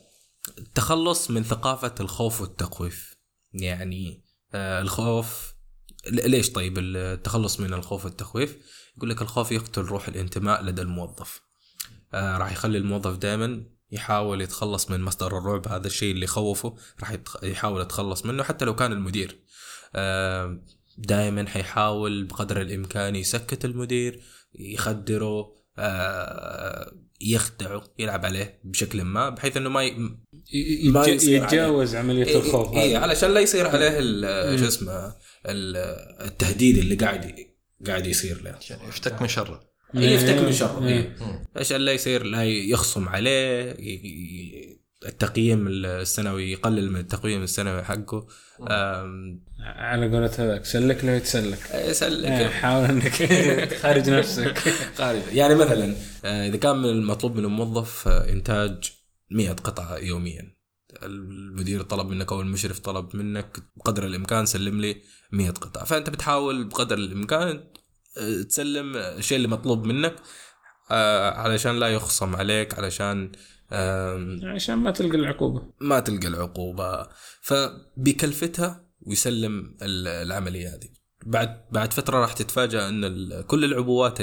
التخلص من ثقافه الخوف والتخويف. يعني آه الخوف ليش؟ طيب التخلص من الخوف والتخويف، يقول لك الخوف يقتل روح الانتماء لدى الموظف. آه راح يخلي الموظف دائما يحاول يتخلص من مصدر الرعب، هذا الشيء اللي خوفه راح يحاول يتخلص منه، حتى لو كان المدير آه دائما حيحاول بقدر الإمكان يسكت المدير، يخدره، آه يخدعه، يلعب عليه بشكل ما، بحيث أنه ما ي... ما يتجاوز عملية الخوف، إيه، علشان لا يصير عليه شو اسمه التهديد اللي قاعد قاعد يصير له، عشان يفتك من شره، يفتك من شره، عشان لا يصير لا يخصم عليه، التقييم السنوي يقلل من التقييم السنوي حقه. على قولة هذاك سلك لو يتسلك، سلك، حاول انك خارج نفسك خارج. يعني مثلا اذا كان المطلوب من الموظف انتاج مئة قطعة يوميا، المدير طلب منك أو المشرف طلب منك بقدر الإمكان سلم لي مئة قطعة، فأنت بتحاول بقدر الإمكان تسلم الشيء اللي مطلوب منك علشان لا يخصم عليك، علشان علشان ما تلقى العقوبة ما تلقى العقوبة فبيكلفتها ويسلم العملية هذه. بعد بعد فترة راح تتفاجأ أن كل العبوات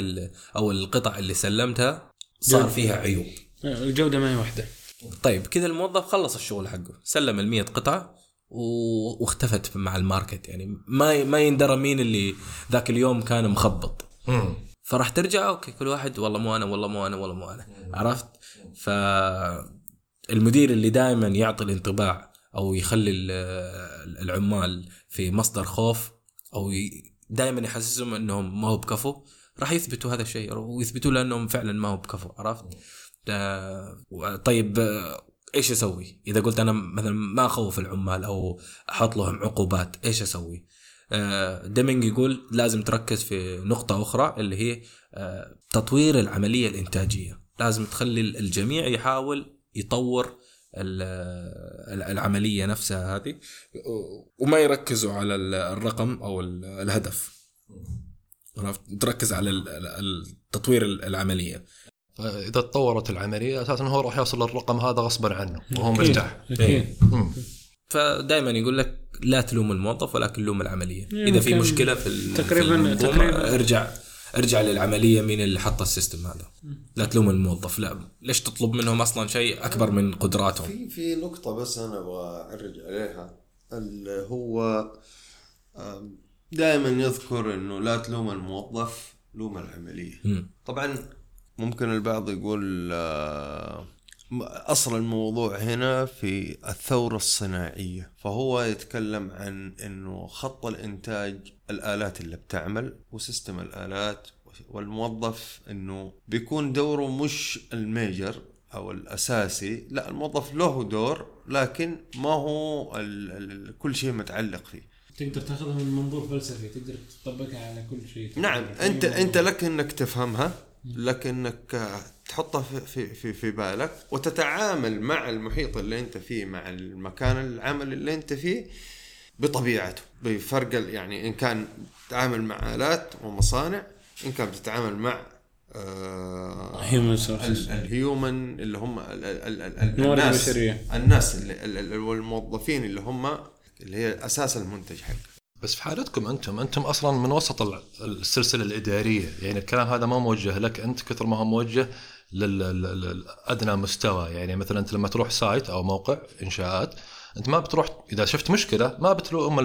أو القطع اللي سلمتها صار فيها عيوب، الجودة ما هي واحدة. طيب كذا الموظف خلص الشغل حقه، سلم المية قطعة واختفت مع الماركت، يعني ما ما يندرى مين اللي ذاك اليوم كان مخبط. فراح ترجع أوكي كل واحد والله مو أنا والله مو أنا والله مو أنا، عرفت؟ فالمدير اللي دائما يعطي الانطباع أو يخلي العمال في مصدر خوف أو دائما يحسسهم أنهم ما هو بكفو، راح يثبتوا هذا الشيء ويثبتوا لأنهم فعلا ما هو بكفو، عرفت؟ طيب ايش اسوي اذا قلت انا مثلا ما اخوف العمال او احط لهم عقوبات؟ ايش اسوي؟ ديمينغ يقول لازم تركز في نقطة اخرى اللي هي تطوير العملية الانتاجية، لازم تخلي الجميع يحاول يطور العملية نفسها هذه وما يركزوا على الرقم او الهدف، تركز على تطوير العملية. إذا تطورت العملية أساساً هو راح يوصل للرقم هذا غصباً عنه وهو مرتاح. فدائماً يقول لك لا تلوم الموظف ولكن لوم العملية، إذا في مشكلة في تقريباً تقريباً ارجع ارجع للعملية، مين اللي حط السيستم هذا، لا تلوم الموظف، لا ليش تطلب منهم أصلاً شيء أكبر من قدراتهم. في في نقطة بس أنا أبغى أرجع عليها، اللي هو دائماً يذكر إنه لا تلوم الموظف لوم العملية. م. طبعاً ممكن البعض يقول أصل الموضوع هنا في الثورة الصناعية، فهو يتكلم عن أنه خط الإنتاج الآلات اللي بتعمل وسيستم الآلات، والموظف أنه بيكون دوره مش الميجر أو الأساسي، لا الموظف له دور لكن ما هو ال ال كل شيء متعلق فيه. تقدر تأخذها من منظور فلسفي، تقدر تطبقها على كل شيء. نعم، أنت, أنت لك أنك تفهمها، لكنك تحطها في في في بالك وتتعامل مع المحيط اللي انت فيه، مع المكان العمل اللي انت فيه بطبيعته، بفرق يعني ان كان تتعامل مع آلات ومصانع، ان كان بتتعامل مع الهيومن اللي هم الناس الناس والموظفين اللي هم اللي هي اساس المنتج حقك. بس في حالتكم أنتم أنتم أصلاً من وسط السلسلة الإدارية، يعني الكلام هذا ما موجه لك أنت كثر ما هو موجه للأدنى مستوى. يعني مثلاً أنت لما تروح سايت أو موقع إنشاءات، أنت ما بتروح إذا شفت مشكلة ما بتلوم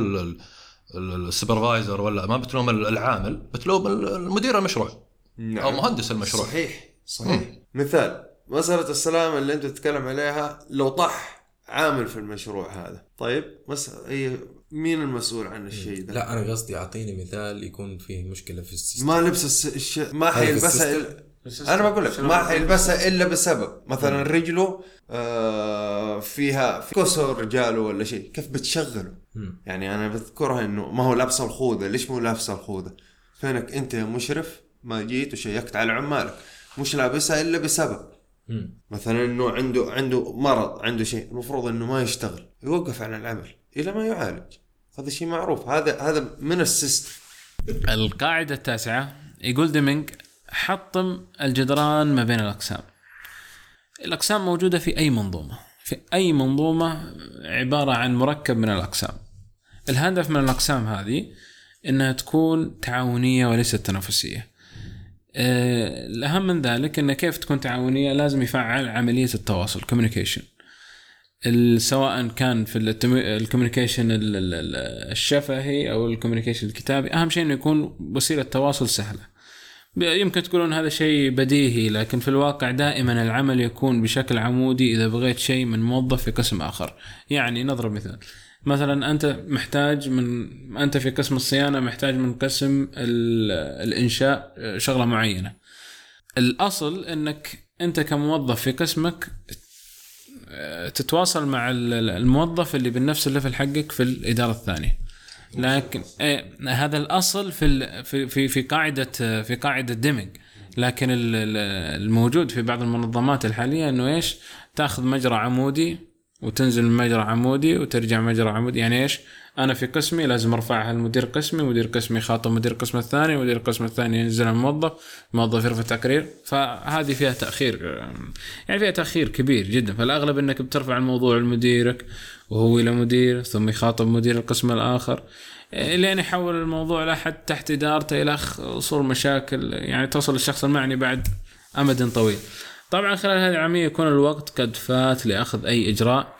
السوبرفايزر ولا ما بتلوم العامل، بتلوم المدير المشروع. نعم. أو مهندس المشروع. صحيح صحيح. مم. مثال مسألة السلام اللي أنت تتكلم عليها، لو طاح عامل في المشروع هذا، طيب بس هي مين المسؤول عن الشيء ده؟ لا أنا قصدي أعطيني مثال يكون فيه مشكلة في السيستم. ما لبس الش ما حيلبسها إلا... أنا بقول لك ما حيلبسها إلا بسبب مثلا رجله آه فيها في كسر رجاله ولا شيء كيف بتشغله. مم. يعني أنا بذكرها إنه ما هو لابس الخوذة، ليش مو لابس الخوذة؟ فينك أنت يا مشرف ما جيت وشيكت على عمالك مش لابسها إلا بسبب مم. مثلا إنه عنده عنده مرض، عنده شيء المفروض إنه ما يشتغل، يوقف عن العمل إلى ما يعالج. هذا شيء معروف، هذا هذا من السيستم. القاعدة التاسعة يقول ديمينغ حطم الجدران ما بين الأقسام. الأقسام موجودة في أي منظومة، في أي منظومة عبارة عن مركب من الأقسام. الهدف من الأقسام هذه أنها تكون تعاونية وليست تنافسية. الأهم من ذلك أن كيف تكون تعاونية لازم يفعل عملية التواصل communication، سواء كان في الكوميونيكيشن الشفهي أو الكوميونيكيشن الكتابي. أهم شيء أنه يكون وسيلة تواصل سهلة. يمكن تقولون هذا شيء بديهي، لكن في الواقع دائما العمل يكون بشكل عمودي. إذا بغيت شيء من موظف في قسم آخر، يعني نضرب مثال، مثلا أنت محتاج من أنت في قسم الصيانة محتاج من قسم الإنشاء شغلة معينة. الأصل أنك أنت كموظف في قسمك تتواصل مع الموظف اللي بنفس الليفل حقك في الإدارة الثانية، لكن إيه هذا الأصل في في في قاعدة في قاعدة ديمينغ. لكن الموجود في بعض المنظمات الحالية إنه إيش، تأخذ مجرى عمودي وتنزل مجرى عمودي وترجع مجرى عمودي. يعني إيش، أنا في قسمي لازم أرفعها المدير قسمي، مدير قسمي خاطب مدير قسم الثاني، مدير قسم الثاني ينزل الموظف، موظف يرفع تقرير. فهذه فيها تأخير، يعني فيها تأخير كبير جدا. فالأغلب أنك بترفع الموضوع لمديرك وهو إلى مدير ثم يخاطب مدير القسم الآخر، لين يحول الموضوع لحد تحت إدارته إلى صور مشاكل، يعني توصل الشخص المعني بعد أمد طويل. طبعا خلال هذه العملية يكون الوقت قد فات لأخذ أي إجراء،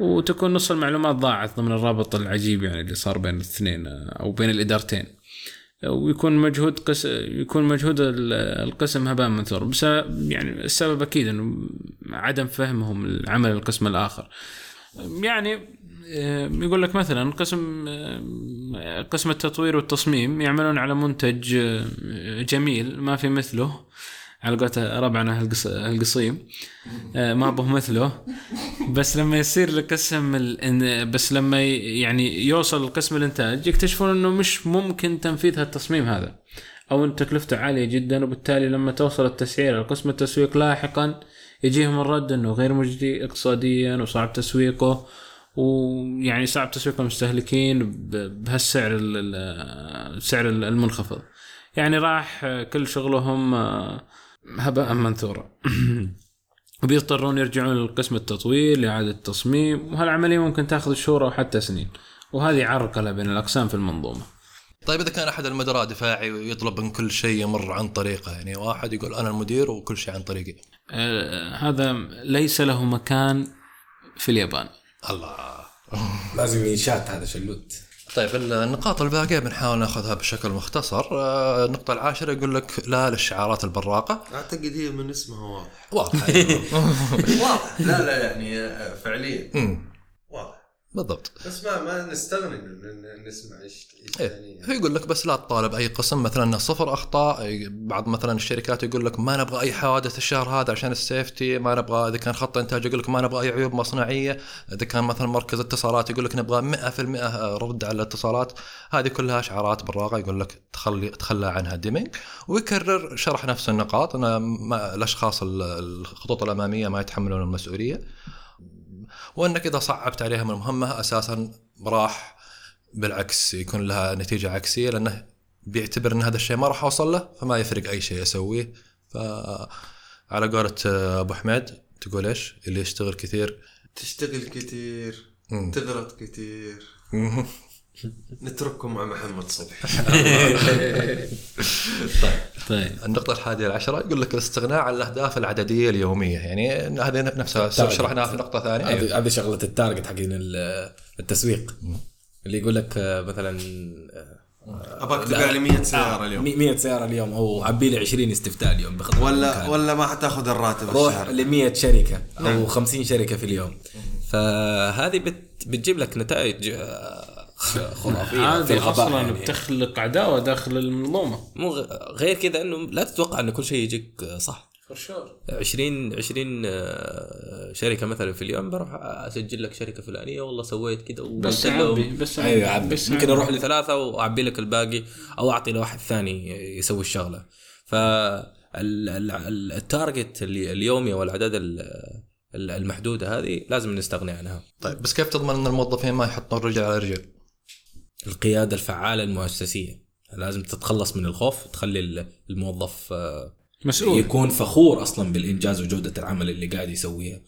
وتكون نص المعلومات ضاعت ضمن الرابط العجيب يعني اللي صار بين الاثنين أو بين الإدارتين، ويكون مجهود قس... يكون مجهود القسم هباء منثور. بس يعني السبب أكيد إنه عدم فهمهم العمل القسم الآخر. يعني يقول لك مثلا قسم قسم التطوير والتصميم يعملون على منتج جميل ما في مثله، على قولة ربعنا هالقصيم ما به مثله. بس لما يصير لقسم ال... بس لما يعني يوصل لقسم الانتاج يكتشفون انه مش ممكن تنفيذ هالتصميم هذا او ان تكلفته عالية جدا، وبالتالي لما توصل التسعير لقسم التسويق لاحقا يجيهم الرد انه غير مجدي اقتصاديا وصعب تسويقه، ويعني صعب تسويق المستهلكين بهالسعر السعر المنخفض. يعني راح كل شغلهم هباء منثورا. وبيضطرون يرجعون للقسم التطوير لإعادة التصميم، وهالعملية ممكن تأخذ شهور أو حتى سنين، وهذه عرقلة بين الأقسام في المنظومة. طيب إذا كان أحد المدراء دفاعي ويطلب من كل شيء يمر عن طريقه، يعني واحد يقول أنا المدير وكل شيء عن طريقي، آه هذا ليس له مكان في اليابان. الله لازم ينشات هذا شلوت. طيب النقاط الباقية بنحاول نأخذها بشكل مختصر. النقطة العاشرة يقول لك لا للشعارات البراقة. أعتقد هي من اسمها واضح واضح واضح. لا لا يعني فعليا واضح بالضبط، بس ما ما نستغني نسمع إيش يعني. هو يقول لك بس لا تطالب أي قسم مثلا صفر أخطاء. بعض مثلا الشركات يقول لك ما نبغى أي حوادث الشهر هذا عشان السيفتي، ما نبغى. إذا كان خط إنتاج يقول لك ما نبغى أي عيوب مصنعية. إذا كان مثلا مركز اتصالات يقول لك نبغى مئة بالمئة رد على الاتصالات. هذه كلها شعارات براقة يقول لك تخلي تخلى عنها ديمينغ. ويكرر شرح نفس النقاط أن الأشخاص الخطوط الأمامية ما يتحملون المسؤولية، وأنك إذا صعبت عليهم المهمة أساساً راح بالعكس يكون لها نتيجة عكسية، لأنه بيعتبر أن هذا الشيء ما راح أوصل له فما يفرق أي شيء أسويه. فعلى قولة أبو حميد تقول إيش، اللي يشتغل كثير تشتغل كثير تغلط كثير. نترككم مع محمد صبح. طيب. طيب النقطة الحادية العشرة يقول لك الاستغناء عن الأهداف العددية اليومية. يعني هذه نفسها شرحناها في نقطة ثانية. هذه أيوة. شغلة التارجت حقين التسويق اللي يقول لك مثلا أبغى أكتب على مية سيارة اليوم، مية سيارة اليوم، أو عبي لي عشرين استفتاء اليوم بخدمة ولا المكان. ولا ما حتاخذ الراتب، روح لمية شركة أو خمسين شركة في اليوم. فهذه بتجيب لك نتائج خرافية. هذه أصلاً يعني بتخلق عداوة داخل المنظومة. مو غير كذا إنه لا تتوقع إن كل شيء يجيك صح. عشرين عشرين شركة مثلاً في اليوم بروح أسجل لك شركة فلانية والله سويت كذا. بس عبي بس عبي أيوة عبي. بس ممكن أروح لثلاثة وأعبي لك الباقي أو أعطي لواحد ثاني يسوي الشغلة. فالتارجت اليومي والعدد المحدودة هذه لازم نستغني عنها. طيب بس كيف تضمن أن الموظفين ما يحطون رجل على رجل؟ القيادة الفعالة المؤسسية لازم تتخلص من الخوف، تخلي الموظف مسؤول، يكون فخور أصلا بالإنجاز وجودة العمل اللي قاعد يسويها.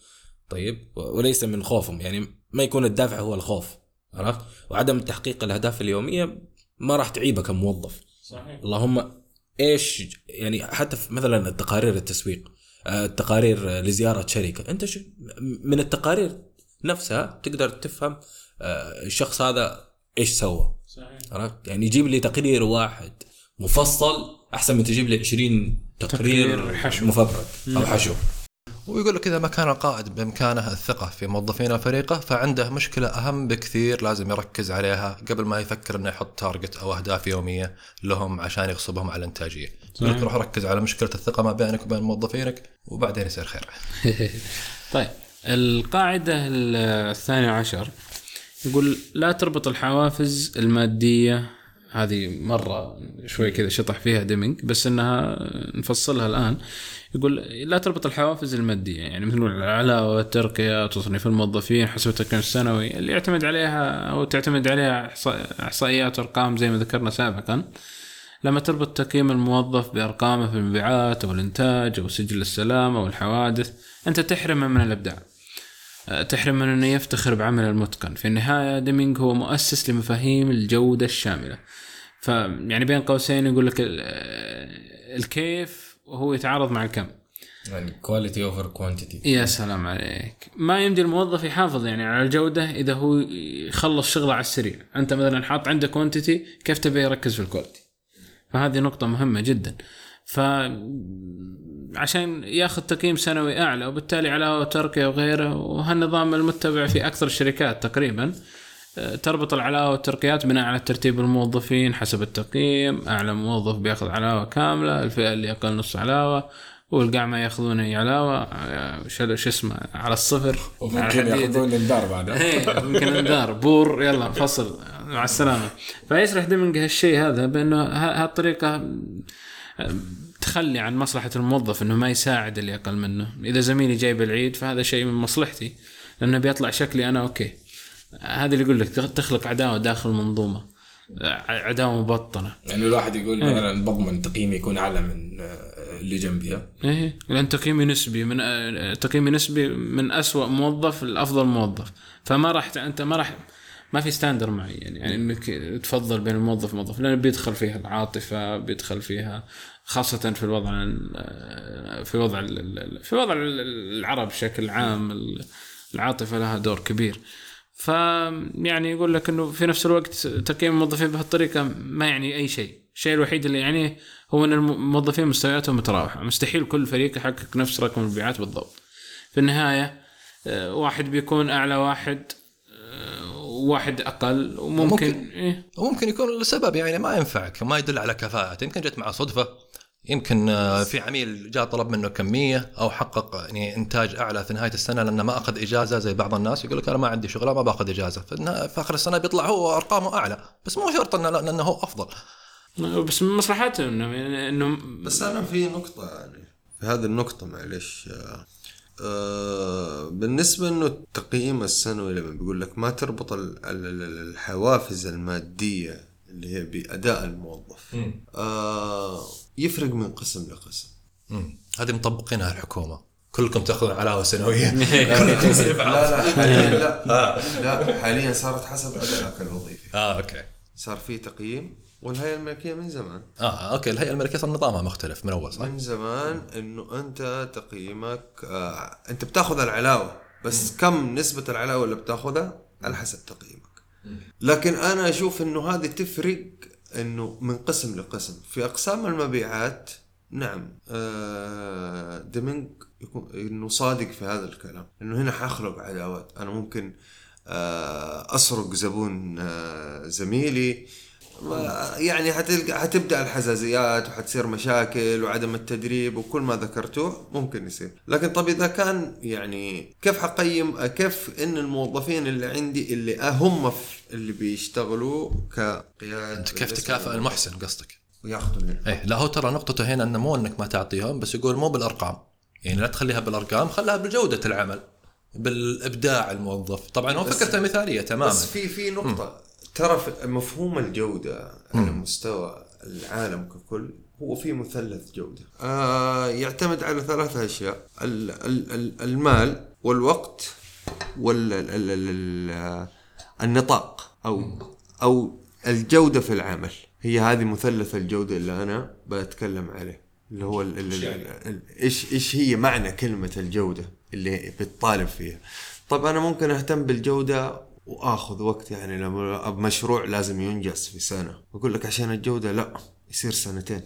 طيب وليس من خوفهم، يعني ما يكون الدافع هو الخوف، عرفت؟ وعدم تحقيق الأهداف اليومية ما راح تعيبك كموظف. صحيح. اللهم إيش يعني، حتى مثلا التقارير التسويق، التقارير لزيارة شركة، أنت من التقارير نفسها تقدر تفهم الشخص هذا إيش سوى. صحيح. يعني يجيب لي تقرير واحد مفصل أحسن من تجيب لي عشرين تقرير, تقرير حشو مفبرك أو حشو. ويقول لك إذا ما كان القائد بإمكانه الثقة في موظفين فريقه فعنده مشكلة أهم بكثير لازم يركز عليها قبل ما يفكر إنه يحط تارجت أو أهداف يومية لهم عشان يغصبهم على الإنتاجية. لكن روح ركز على مشكلة الثقة ما بينك وبين موظفينك وبعدين يصير خير. طيب القاعدة الثانية عشر يقول لا تربط الحوافز المادية. هذه مرة شوي كذا شطح فيها ديمينغ بس إنها نفصلها الآن. يقول لا تربط الحوافز المادية، يعني مثل العلاوة، ترقية، تصنيف الموظفين، حسب التقييم السنوي اللي يعتمد عليها أو تعتمد عليها إحصائيات وأرقام زي ما ذكرنا سابقا. لما تربط تقييم الموظف بأرقامه في المبيعات أو الإنتاج أو سجل السلامة أو الحوادث أنت تحرمه من الإبداع، تحرم من أنه يفتخر بعمله المتقن. في النهاية ديمينغ هو مؤسس لمفاهيم الجودة الشاملة، فيعني بين قوسين يقول لك الكيف وهو يتعارض مع الكم، يعني quality over quantity. يا سلام عليك. ما يمدي الموظف يحافظ يعني على الجودة إذا هو يخلص شغله على السريع. أنت مثلا حاط عنده quantity، كيف تبي يركز في quality؟ فهذه نقطة مهمة جدا. ف عشان ياخذ تقييم سنوي اعلى وبالتالي علاوه ترقيه وغيره، وهالنظام المتبع في اكثر الشركات تقريبا تربط العلاوه والترقيات بناء على ترتيب الموظفين حسب التقييم. اعلى موظف بياخذ علاوه كامله، الفئه اللي اقل نص علاوه، والقاعمه ياخذون علاوه شو اسمه على الصفر، وممكن ياخذون الدار بعده ممكن الدار بور يلا فصل مع السلامه. فيشرح ديمينغ هالشيء هذا بانه هالطريقه تخلي عن مصلحة الموظف إنه ما يساعد اللي أقل منه. إذا زميلي جايب العيد فهذا شيء من مصلحتي لأنه بيطلع شكلي أنا أوكي. هذا اللي يقول لك تخلق عداوة داخل المنظومة، عداوة مبطنة. يعني الواحد يقول أنا إيه. بضمن تقييمي يكون أعلى من اللي جنبيه. إيه لأن تقييمي نسبي، من تقييمي نسبي من أسوأ موظف لأفضل موظف. فما راح أنت ما راح ما في ستاندر معين يعني, يعني إنك تفضل بين الموظف والموظف، لأنه بيدخل فيها العاطفة، بيدخل فيها خاصة في الوضع في وضع في وضع العرب بشكل عام العاطفة لها دور كبير. فيعني يقول لك إنه في نفس الوقت تقييم الموظفين بهالطريقة ما يعني أي شيء. الشيء الوحيد اللي يعنيه هو إن الموظفين مستوياتهم متراوحة، مستحيل كل فريق يحقق نفس رقم المبيعات بالضبط. في النهاية واحد بيكون أعلى واحد واحد أقل، وممكن ممكن إيه؟ وممكن يكون السبب يعني ما ينفعك وما يدل على كفاءة، يمكن جت مع صدفة، يمكن في عميل جاء طلب منه كمية أو حقق يعني إنتاج أعلى في نهاية السنة لأنه ما أخذ إجازة. زي بعض الناس يقول لك أنا ما عندي شغلة ما بأخذ إجازة، في آخر السنة بيطلع هو أرقامه أعلى، بس مو شرط إنه لأنه هو أفضل، بس مصلحته إنه إنه بس أنا في نقطة يعني في هذه النقطة معلش بالنسبة إنه التقييم السنوي لما بيقول لك ما تربط الحوافز المادية اللي هي بأداء الموظف آه يفرق من قسم لقسم. هذه مطبقينها الحكومة، كلكم تأخذون علاوة سنوية. لا لا لا حاليا صارت حسب أدائك الوظيفي. آه أوكي صار في تقييم، والهيئة الملكية من زمان آه أوكي الهيئة الملكية صار نظامها مختلف من أول. صح من زمان إنه أنت تقييمك آه أنت بتأخذ العلاوة بس كم نسبة العلاوة اللي بتأخذها على حسب تقييمك. لكن أنا أشوف إنه هذه تفرق إنه من قسم لقسم. في أقسام المبيعات نعم آه ديمينغ إنه صادق في هذا الكلام، إنه هنا حخلق علاوات. أنا ممكن أسرق زبون زميلي. يعني هتلقى هتبدأ الحزازيات وحتصير مشاكل وعدم التدريب وكل ما ذكرتوه ممكن يصير. لكن طب إذا كان يعني كيف حقيم كيف إن الموظفين اللي عندي اللي أهم اللي بيشتغلوا كقيادة كيف تكافئ المحسن قصدك وياخذوا منه؟ إيه لا هو ترى نقطته هنا إنه مو إنك ما تعطيهم، بس يقول مو بالأرقام، يعني لا تخليها بالأرقام، خلها بجودة العمل بالإبداع الموظف. طبعا هو فكرته مثالية تماما، بس في في نقطة م. ترى مفهوم الجودة على مستوى العالم ككل هو في مثلث جودة آه يعتمد على ثلاثة أشياء: ال ال ال المال والوقت والنطاق أو أو الجودة في العمل. هي هذه مثلث الجودة اللي أنا بتكلم عليه، اللي هو ال ال ال إيش إيش هي معنى كلمة الجودة اللي بتطالب فيها. طب أنا ممكن أهتم بالجودة وأخذ وقت، يعني لما مشروع لازم ينجز في سنة أقول لك عشان الجودة لا يصير سنتين.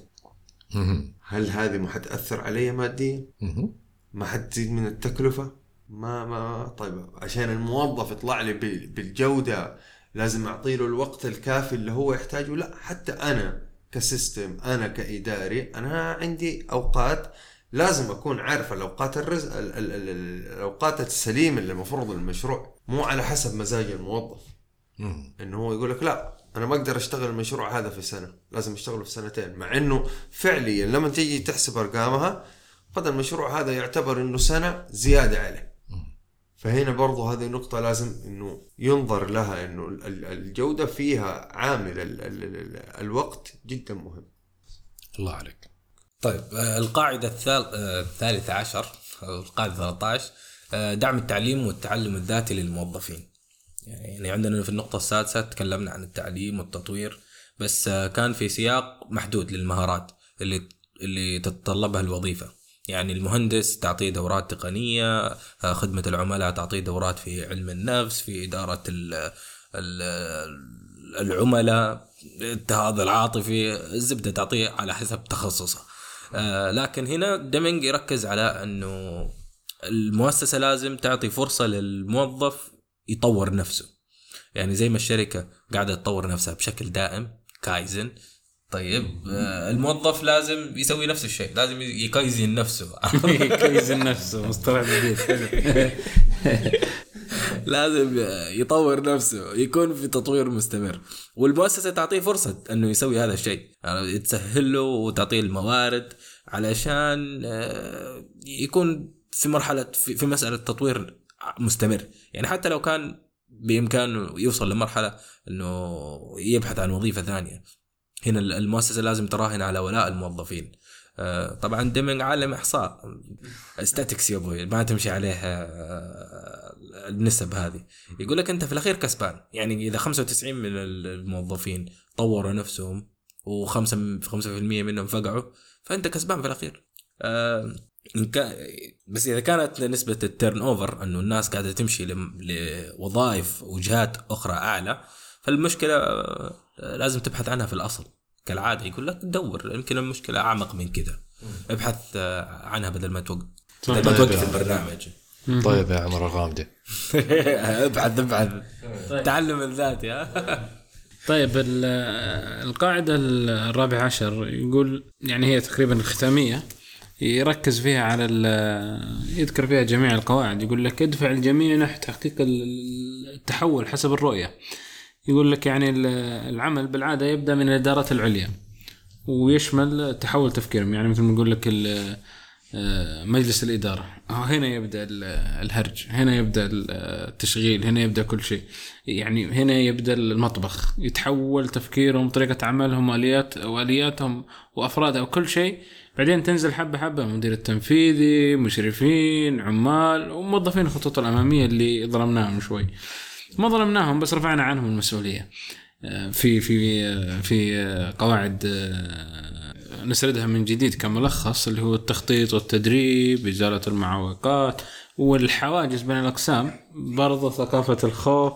هل هذه ما حتأثر علي ماديا؟ ما حتزيد من التكلفة؟ ما ما طيب عشان الموظف يطلع لي بالجودة لازم أعطي له الوقت الكافي اللي هو يحتاجه. لا، حتى أنا كسيستم، أنا كإداري، أنا عندي أوقات لازم أكون عارف الأوقات الرزق الأوقات السليمة اللي مفروض المشروع، مو على حسب مزاج الموظف إنه هو يقول لك لا أنا ما أقدر أشتغل المشروع هذا في سنة، لازم أشتغله في سنتين، مع إنه فعليا لما تيجي تحسب أرقامها قد المشروع هذا يعتبر إنه سنة زيادة عليه. فهنا برضو هذه نقطة لازم إنه ينظر لها، إنه الجودة فيها عامل ال ال ال الوقت جدا مهم. الله عليك. طيب القاعدة الثالثة عشر، القاعدة ثلاثة عشر، دعم التعليم والتعلم الذاتي للموظفين. يعني عندنا في النقطة السادسة تكلمنا عن التعليم والتطوير، بس كان في سياق محدود للمهارات اللي اللي تتطلبها الوظيفة. يعني المهندس تعطيه دورات تقنية، خدمة العملاء تعطيه دورات في علم النفس، في إدارة العملاء، التهاذ العاطفي، الزبدة تعطيه على حسب تخصصه. لكن هنا ديمينغ يركز على أنه المؤسسة لازم تعطي فرصة للموظف يطور نفسه. يعني زي ما الشركة قاعدة تطور نفسها بشكل دائم، كايزن، طيب الموظف لازم يسوي نفس الشيء، لازم يكايزن نفسه. يكايزن نفسه مصطلح جديد. لازم يطور نفسه، يكون في تطوير مستمر، والمؤسسة تعطيه فرصة أنه يسوي هذا الشيء، يعني تسهله وتعطيه الموارد علشان يكون في مرحلة في مسألة تطوير مستمر. يعني حتى لو كان بإمكانه يوصل لمرحلة أنه يبحث عن وظيفة ثانية، هنا المؤسسة لازم تراهن على ولاء الموظفين. طبعا ديمينغ عالم إحصاء، استاتكس يا أبوي، ما تمشي عليها النسب هذه. يقول لك أنت في الأخير كسبان، يعني إذا خمسة وتسعين من الموظفين طوروا نفسهم وخمسة بالمئة منهم فقعوا، فأنت كسبان في الأخير. بس إذا كانت نسبة التيرن أوفر أنه الناس قاعدة تمشي لوظائف وجهات أخرى أعلى، فالمشكلة لازم تبحث عنها في الأصل كالعادة. يقول لك دور، يمكن المشكلة أعمق من كده، ابحث عنها بدل ما توقف توقف البرنامج. طيب يا عمر الغامدي، ابحث ابحث تعلم الذاتي. طيب القاعدة الرابع عشر يقول، يعني هي تقريبا الختامية، يركز فيها على يذكر فيها جميع القواعد. يقول لك ادفع الجميع نحو تحقيق التحول حسب الرؤية. يقول لك يعني العمل بالعادة يبدأ من الإدارات العليا ويشمل تحول تفكيرهم، يعني مثل ما يقول لك مجلس الإدارة، هنا يبدأ الهرج، هنا يبدأ التشغيل، هنا يبدأ كل شيء، يعني هنا يبدأ المطبخ، يتحول تفكيرهم، طريقة عملهم، آليات وآلياتهم وأفرادها وكل شيء. بعدين تنزل حبة حبة، مدير التنفيذي، مشرفين، عمال، وموظفين الخطوط الأمامية اللي ظلمناهم شوي، ما ظلمناهم بس رفعنا عنهم المسؤولية. في في في قواعد نسردها من جديد كملخص، اللي هو التخطيط والتدريب، إزالة المعوقات والحواجز بين الأقسام، برضه ثقافة الخوف،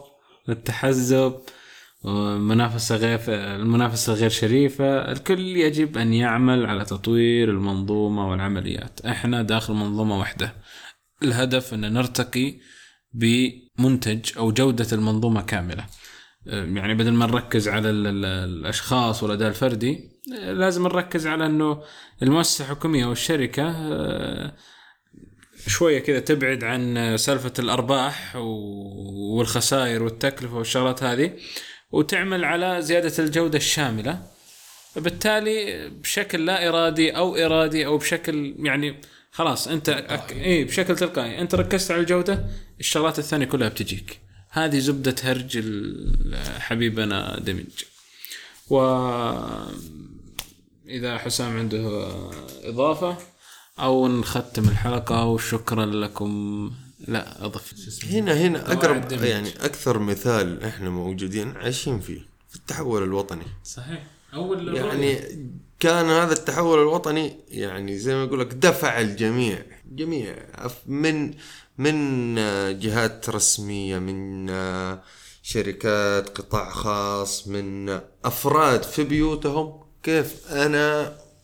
التحزب، منافسة غير المنافسة غير شريفة. الكل يجب أن يعمل على تطوير المنظومة والعمليات. إحنا داخل منظومة واحدة، الهدف أن نرتقي بمنتج أو جودة المنظومة كاملة. يعني بدل ما نركز على الأشخاص والأداء الفردي لازم نركز على أنه المؤسسة الحكومية والشركة شوية كذا تبعد عن سالفة الأرباح والخسائر والتكلفة والشغلات هذه وتعمل على زيادة الجودة الشاملة، بالتالي بشكل لا إرادي أو إرادي أو بشكل يعني خلاص أنت أك... إيه بشكل تلقائي أنت ركزت على الجودة، الشغلات الثانية كلها بتجيك. هذه زبدة هرج حبيبنا ديمينغ. وإذا حسام عنده إضافة أو نختم الحلقة، وشكرا لكم. لا أضف هنا هنا أقرب يعني أكثر مثال إحنا موجودين عايشين فيه في التحول الوطني. صحيح. أول يعني كان هذا التحول الوطني يعني زي ما يقولك دفع الجميع جميع من من جهات رسمية، من شركات، قطاع خاص، من أفراد في بيوتهم. كيف أنا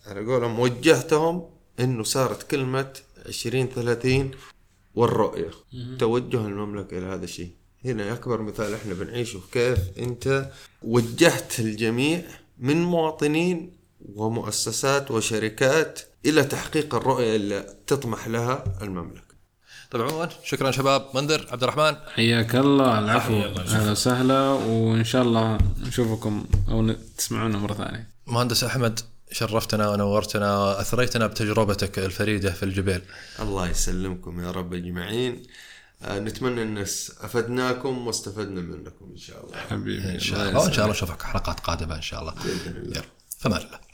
أنا أقولهم وجهتهم إنه صارت كلمة عشرين ثلاثين والرؤية توجه المملكة إلى هذا الشيء. هنا أكبر مثال إحنا بنعيشه، كيف أنت وجهت الجميع من مواطنين ومؤسسات وشركات إلى تحقيق الرؤية اللي تطمح لها المملكة. طبعا شكرا شباب. منذر، عبد الرحمن، حياك الله. العفو، أهلا وسهلا، وإن شاء الله نشوفكم أو تسمعونا مرة ثانية. مهندس أحمد، شرفتنا ونورتنا وأثريتنا بتجربتك الفريدة في الجبيل. الله يسلمكم يا رب أجمعين. نتمنى أن أفدناكم واستفدنا منكم إن شاء الله. حبيبي إن شاء الله، وإن شاء الله نشوفك حلقات قادمة إن شاء الله. فما الله.